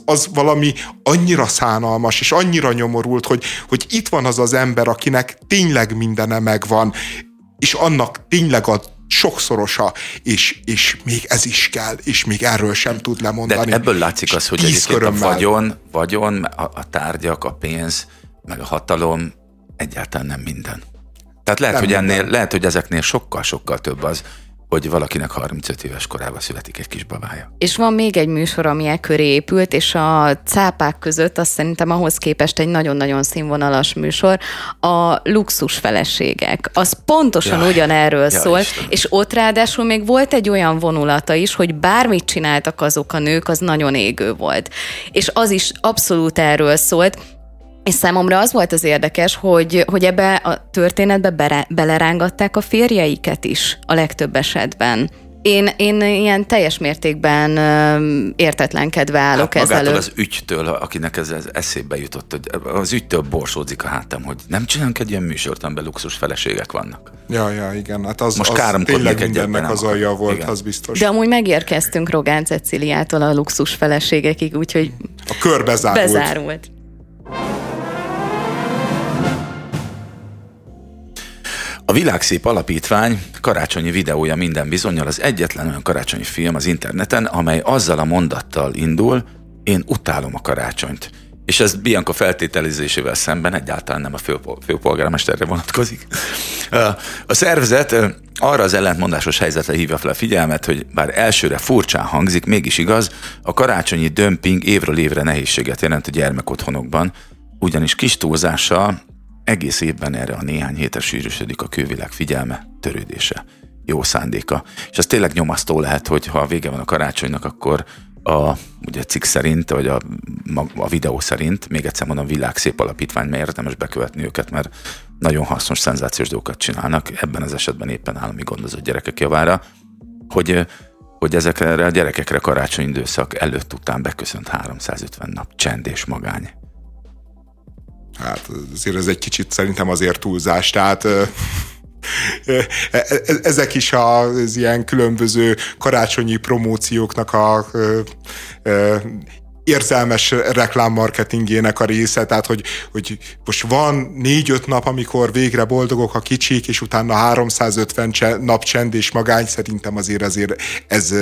az valami annyira szánalmas, és annyira nyomorult, hogy itt van az az ember, akinek tényleg mindene megvan, és annak tényleg a sokszorosa, és még ez is kell, és még erről sem tud lemondani. De ebből látszik az, hogy egyébként a vagyon a tárgyak, a pénz, meg a hatalom egyáltalán nem minden. Tehát lehet, hogy ezeknél sokkal-sokkal több az, hogy valakinek 35 éves korában születik egy kis babája. És van még egy műsor, ami e köré épült, és a cápák között, azt szerintem ahhoz képest egy nagyon-nagyon színvonalas műsor, a Luxus Feleségek. Az pontosan ugyanerről szól, és ott ráadásul még volt egy olyan vonulata is, hogy bármit csináltak azok a nők, az nagyon égő volt. És az is abszolút erről szólt, és számomra az volt az érdekes, hogy ebbe a történetbe belerángatták a férjeiket is a legtöbb esetben. Én ilyen teljes mértékben értetlenkedve állok ezzel. Magától az ügytől, akinek ez eszébe jutott, hogy az ügytől borsódzik a hátam, hogy nem csinálunk egy ilyen műsort, amiben luxus feleségek vannak. Ja, igen. Hát az tényleg mindennek az alja volt, igen. Az biztos. De amúgy megérkeztünk Rogán Cecíliától a Luxus Feleségekig, úgyhogy a kör bezárult. A Világszép Alapítvány karácsonyi videója minden bizonnyal az egyetlen olyan karácsonyi film az interneten, amely azzal a mondattal indul, én utálom a karácsonyt. És ez Bianka feltételezésével szemben egyáltalán nem a főpolgármesterre vonatkozik. A szervezet arra az ellentmondásos helyzetre hívja fel a figyelmet, hogy bár elsőre furcsán hangzik, mégis igaz, a karácsonyi dömping évről évre nehézséget jelent a gyermekotthonokban, ugyanis kis túlzással egész évben erre a néhány hétre sűrűsödik a külvilág figyelme, törődése, jó szándéka. És az tényleg nyomasztó lehet, hogy ha vége van a karácsonynak, akkor ugye cikk szerint, vagy a videó szerint, még egyszer mondom, Világszép Alapítvány, mert érdemes bekövetni őket, mert nagyon hasznos, szenzációs dolgokat csinálnak, ebben az esetben éppen állami gondozott gyerekek javára, hogy ezekre a gyerekekre karácsony időszak előtt után beköszönt 350 nap csend és magány. Hát azért ez egy kicsit szerintem azért túlzás, tehát ezek is az ilyen különböző karácsonyi promócióknak a érzelmes reklámmarketingének a része, tehát hogy most van 4-5 nap, amikor végre boldogok a kicsik, és utána 350 nap csend és magány, szerintem azért ez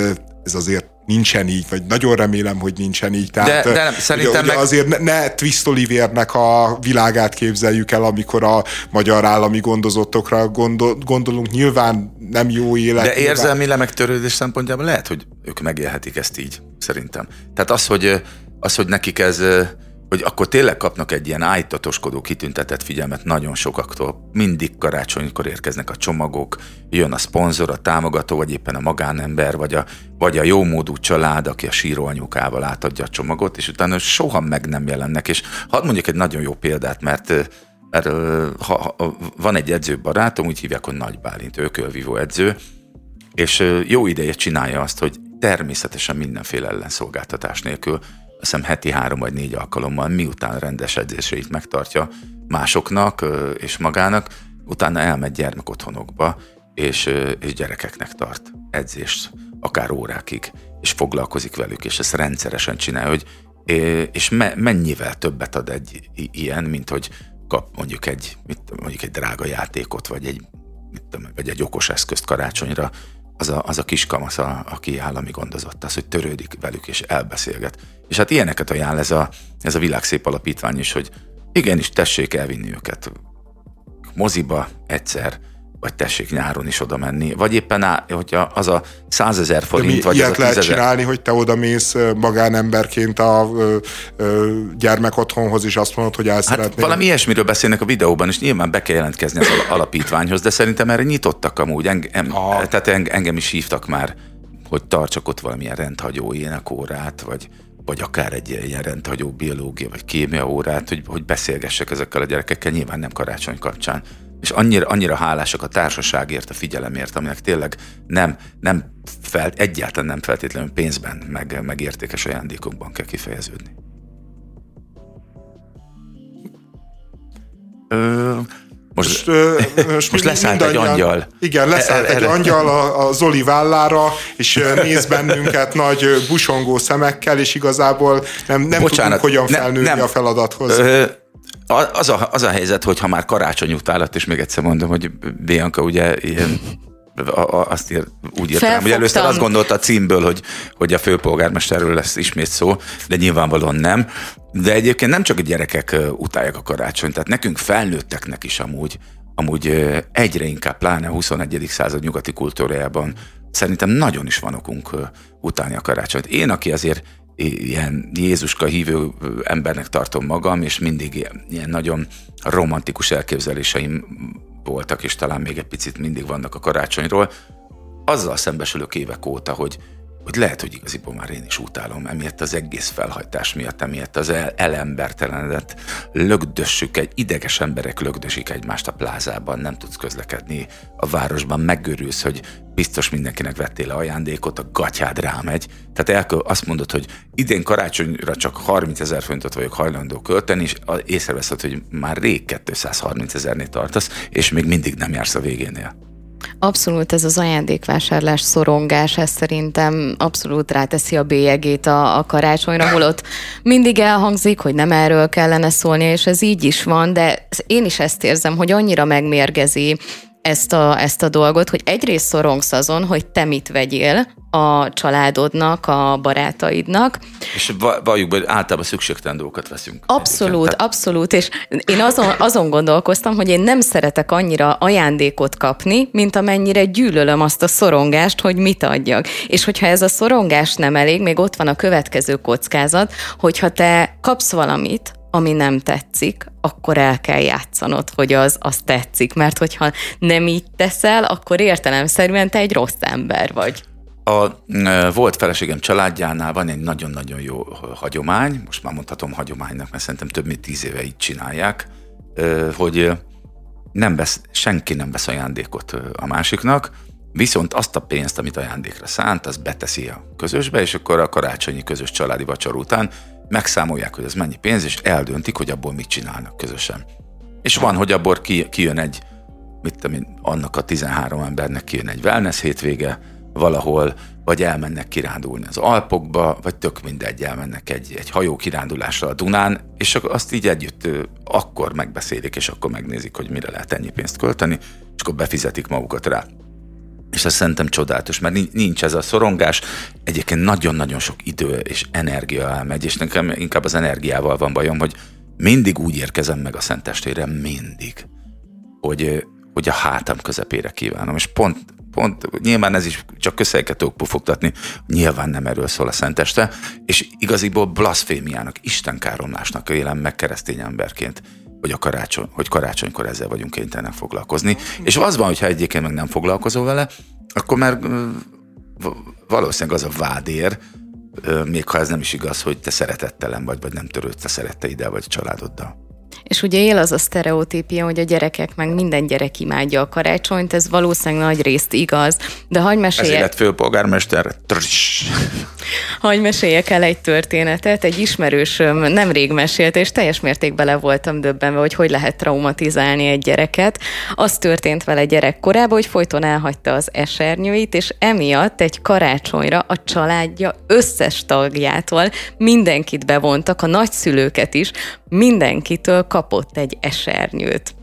azért nincsen így, vagy nagyon remélem, hogy nincsen így. Tehát, de szerintem ugye azért ne Twist Olivernek a világát képzeljük el, amikor a magyar állami gondozottokra gondolunk. Nyilván nem jó élet. De érzelmi lemegtörődés szempontjából lehet, hogy ők megélhetik ezt így, szerintem. Tehát az, hogy nekik ez, hogy akkor tényleg kapnak egy ilyen ájtatoskodó, kitüntetett figyelmet nagyon sokaktól. Mindig karácsonykor érkeznek a csomagok, jön a szponzor, a támogató, vagy éppen a magánember, vagy a jómódú család, aki a síró anyukával átadja a csomagot, és utána soha meg nem jelennek. És hadd mondjuk egy nagyon jó példát, mert van egy edzőbarátom, úgy hívják, hogy Nagy Bálint, ő kölvívó edző, és jó ideje csinálja azt, hogy természetesen mindenféle ellenszolgáltatás nélkül, azt hiszem heti 3 vagy 4 alkalommal, miután rendes edzéseit megtartja másoknak és magának, utána elmegy gyermekotthonokba, és gyerekeknek tart edzést, akár órákig, és foglalkozik velük, és ezt rendszeresen csinálja, hogy, és mennyivel többet ad egy ilyen, mint hogy kap mondjuk egy drága játékot, vagy egy okos eszközt karácsonyra, az a kis kamasz, aki állami gondozott, az, hogy törődik velük és elbeszélget. És hát ilyeneket ajánl ez a Világszép Alapítvány is, hogy igenis tessék elvinni őket moziba egyszer, vagy tessék nyáron is oda menni, vagy éppen hogy az a 100 000 forint, vagy az a 10 000. Lehet csinálni, hogy te oda mész magánemberként a gyermekotthonhoz, és azt mondod, hogy el szeretnél. Valami ilyesmiről beszélnek a videóban, és nyilván be kell jelentkezni az alapítványhoz, de szerintem erre nyitottak amúgy. Tehát engem is hívtak már, hogy tartsak ott valamilyen rendhagyó énekórát, vagy akár egy ilyen rendhagyó biológia, vagy kémia órát, hogy beszélgessek ezekkel a gyerekekkel, nyilván nem karácsony kapcsán. És annyira hálásak a társaságért, a figyelemért, aminek tényleg egyáltalán nem feltétlenül pénzben, meg értékes ajándékokban kell kifejeződni. Most leszállt egy angyal. Igen, leszállt egy angyal a Zoli vállára, és néz bennünket nagy busongó szemekkel, és igazából nem tudunk hogyan felnőni a feladathoz. Az a helyzet, hogy ha már karácsony utálat, és még egyszer mondom, hogy Bianka ugye ilyen, úgy értem, hogy először azt gondolta a címből, hogy a főpolgármesterről lesz ismét szó, de nyilvánvalóan nem. De egyébként nem csak a gyerekek utálják a karácsonyt, tehát nekünk felnőtteknek is amúgy egyre inkább, pláne a 21. század nyugati kultúrájában szerintem nagyon is van okunk utálni a karácsonyt. Én, aki azért ilyen Jézuska hívő embernek tartom magam, és mindig ilyen nagyon romantikus elképzeléseim voltak, és talán még egy picit mindig vannak a karácsonyról. Azzal szembesülök évek óta, hogy lehet, hogy igaziból már én is utálom, emiatt az egész felhajtás miatt, emiatt az elembertelenedett lögdössük, ideges emberek lögdösik egymást a plázában, nem tudsz közlekedni a városban, megörülsz, hogy biztos mindenkinek vettél ajándékot, a gatyád rámegy. Tehát azt mondod, hogy idén karácsonyra csak 30 000 forintot vagyok hajlandó költeni, és észreveszed, hogy már rég 230 000-nél tartasz, és még mindig nem jársz a végénél. Abszolút ez az ajándékvásárlás szorongás, ez szerintem abszolút ráteszi a bélyegét a karácsonyra, holott mindig elhangzik, hogy nem erről kellene szólni, és ez így is van, de én is ezt érzem, hogy annyira megmérgezi ezt a dolgot, hogy egyrészt szorongsz azon, hogy te mit vegyél a családodnak, a barátaidnak. És valljuk be, általában szükségtelen dolgokat veszünk. Abszolút. És én azon gondolkoztam, hogy én nem szeretek annyira ajándékot kapni, mint amennyire gyűlölöm azt a szorongást, hogy mit adjak. És hogyha ez a szorongás nem elég, még ott van a következő kockázat, hogyha te kapsz valamit, ami nem tetszik, akkor el kell játszanod, hogy az tetszik. Mert hogyha nem így teszel, akkor értelemszerűen te egy rossz ember vagy. A volt feleségem családjánál van egy nagyon-nagyon jó hagyomány, most már mondhatom hagyománynak, mert szerintem több mint 10 éve így csinálják, hogy senki nem vesz ajándékot a másiknak, viszont azt a pénzt, amit ajándékra szánt, az beteszi a közösbe, és akkor a karácsonyi közös családi vacsor után megszámolják, hogy ez mennyi pénz, és eldöntik, hogy abból mit csinálnak közösen. És van, hogy abból kijön egy, annak a 13 embernek kijön egy wellness hétvége valahol, vagy elmennek kirándulni az Alpokba, vagy tök mindegy, elmennek egy hajókirándulásra a Dunán, és azt így együtt akkor megbeszélik, és akkor megnézik, hogy mire lehet ennyi pénzt költeni, és akkor befizetik magukat rá. És ez szerintem csodálatos, mert nincs ez a szorongás, egyébként nagyon-nagyon sok idő és energia elmegy, és nekem inkább az energiával van bajom, hogy mindig úgy érkezem meg a Szentestére, mindig, hogy a hátam közepére kívánom, és pont pont nyilván ez is csak köszönhető pufogtatni, nyilván nem erről szól a szenteste, és igaziból blaszfémiának, istenkáromlásnak élem meg keresztény emberként, hogy karácsonykor ezzel vagyunk kénytelen foglalkozni. És az van, hogyha egyébként meg nem foglalkozol vele, akkor már valószínűleg az a vádér, még ha ez nem is igaz, hogy te szeretettelen vagy, vagy nem törődsz a szeretteiddel, vagy a családoddal. És ugye él az a sztereotípia, hogy a gyerekek, meg minden gyerek imádja a karácsonyt, ez valószínűleg nagy részt igaz, de hadd meséljek... Ezért főpolgármester. Hadd meséljek el egy történetet, egy ismerősöm nemrég mesélte, és teljes mértékben le voltam döbbenve, hogy lehet traumatizálni egy gyereket. Az történt vele gyerekkorában, hogy folyton elhagyta az esernyőit, és emiatt egy karácsonyra a családja összes tagjától mindenkit bevontak, a nagyszülőket is, mindenkitől kapott egy esernyőt.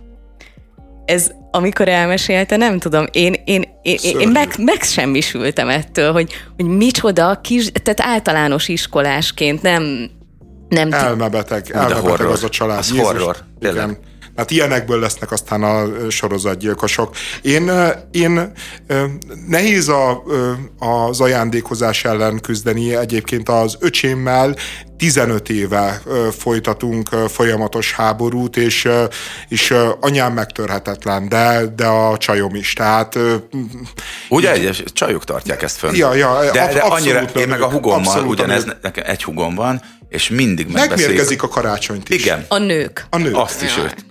Ez, amikor elmesélte, nem tudom, én megsemmisültem ettől, hogy micsoda kis, tehát általános iskolásként nem elmebeteg az a család. Az Jézus, horror. Igen. Hát ilyenekből lesznek aztán a sorozatgyilkosok. Én nehéz az ajándékozás ellen küzdeni, egyébként az öcsémmel 15 éve folytatunk folyamatos háborút, és anyám megtörhetetlen, de a csajom is. Tehát, ugye egyes csajok tartják ezt fönn. Ja, de annyira, én meg a hugommal, ugyanez, nekem egy hugom van, és mindig megbeszéljük. Megmérgezik a karácsonyt is. Igen. A nők.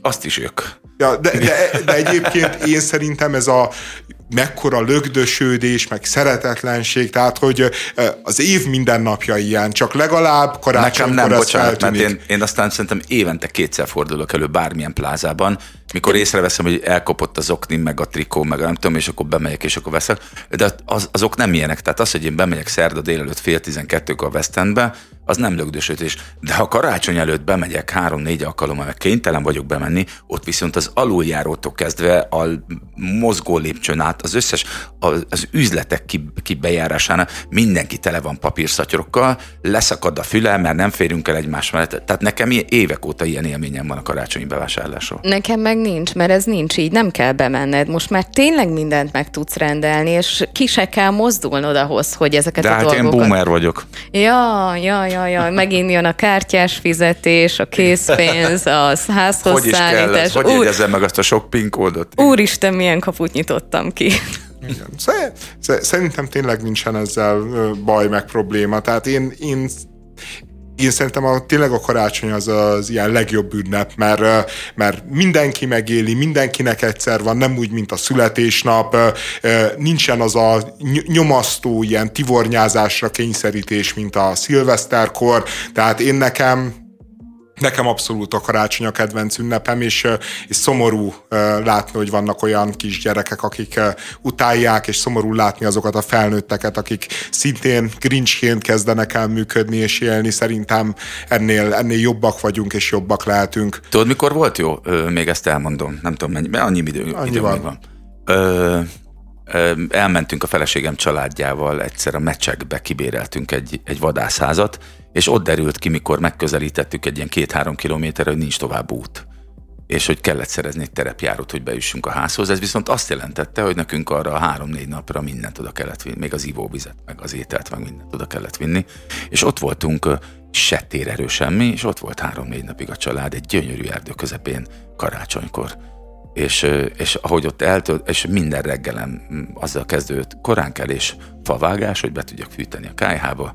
Azt is ők. Ja, de egyébként én szerintem ez a mekkora lögdösödés, meg szeretetlenség, tehát hogy az év minden napja ilyen, csak legalább karácsonykor nekem nem, bocsánat, mert én aztán szerintem évente kétszer fordulok elő bármilyen plázában, mikor észreveszem, hogy elkopott az oknim, meg a trikó, meg nem tudom, és akkor bemegyek, és akkor veszek, de azok nem ilyenek, tehát az, hogy én bemegyek szerda délelőtt 11:30-kor a West Endbe, az nem lögdösödés, de ha karácsony előtt bemegyek 3-4 alkalommal, meg kénytelen vagyok bemenni, ott viszont az aluljárótól kezdve a mozgó lépcsőn át az összes, az üzletek kibejárásánál mindenki tele van papírszatyrokkal, leszakad a füle, mert nem férünk el egymás mellett. Tehát nekem évek óta ilyen élményem van a karácsonyi bevásárlásról. Nekem meg nincs, mert ez nincs így, nem kell bemenned. Most már tényleg mindent meg tudsz rendelni, és ki se kell mozdulnod ahhoz, hogy ezeket de a dolgokat... De hát én boomer vagyok. Ja, megint jön a kártyás fizetés, a készpénz, a házhozszállítás. Hogy jegyezzem meg azt a sok PIN kódot? Úristen, milyen kaput nyitottam ki. Igen. Szerintem tényleg nincsen ezzel baj meg probléma. Tehát én szerintem tényleg a karácsony az ilyen legjobb ünnep, mert mindenki megéli, mindenkinek egyszer van, nem úgy, mint a születésnap, nincsen az a nyomasztó ilyen tivornyázásra kényszerítés, mint a szilveszterkor, tehát én nekem abszolút a karácsony a kedvenc ünnepem, és szomorú látni, hogy vannak olyan kisgyerekek, akik utálják, és szomorú látni azokat a felnőtteket, akik szintén grincsként kezdenek el működni és élni. Szerintem ennél jobbak vagyunk, és jobbak lehetünk. Tudod, mikor volt jó? Még ezt elmondom. Nem tudom, mennyi, annyi idő van. Elmentünk a feleségem családjával egyszer a Mecsekbe, kibéreltünk egy vadászházat, és ott derült ki, mikor megközelítettük egy ilyen 2-3 kilométerre, hogy nincs tovább út, és hogy kellett szerezni egy terepjárót, hogy beüssünk a házhoz. Ez viszont azt jelentette, hogy nekünk arra 3-4 napra mindent oda kellett vinni, még az ivóvizet, meg az ételt, meg mindent oda kellett vinni, és ott voltunk, se tér erő semmi, és ott volt 3-4 napig a család egy gyönyörű erdő közepén karácsonykor. És ahogy ott és minden reggelem azzal kezdődött, korán kelés, favágás, hogy be tudjak fűteni a kályhába,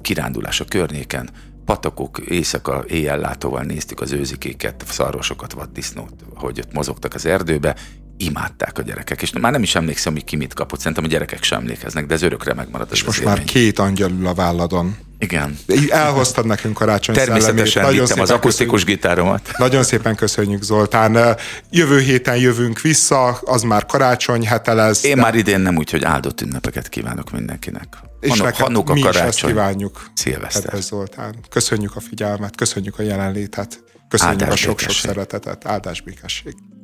kirándulás a környéken, patakok, éjszaka, éjjellátóval néztük az őzikéket, szarvasokat, vaddisznót, ahogy ott mozogtak az erdőbe, imádták a gyerekek, és már nem is emlékszem, hogy ki mit kapott, szerintem a gyerekek sem emlékeznek, de ez örökre megmarad. És most már 2 angyal a válladon. Igen. Elhoztad nekünk karácsony szellemét. Természetesen vittem az akusztikus gitáromat. Nagyon szépen köszönjük, Zoltán. Jövő héten jövünk vissza, az már karácsony hete lesz. Én már idén nem, úgy, hogy áldott ünnepeket kívánok mindenkinek. És Hanuka, mi is karácsony, ezt kívánjuk. Szilveszter. Zoltán. Köszönjük a figyelmet, köszönjük a jelenlétet, köszönjük a sok-sok szeretetet. Áldás békesség.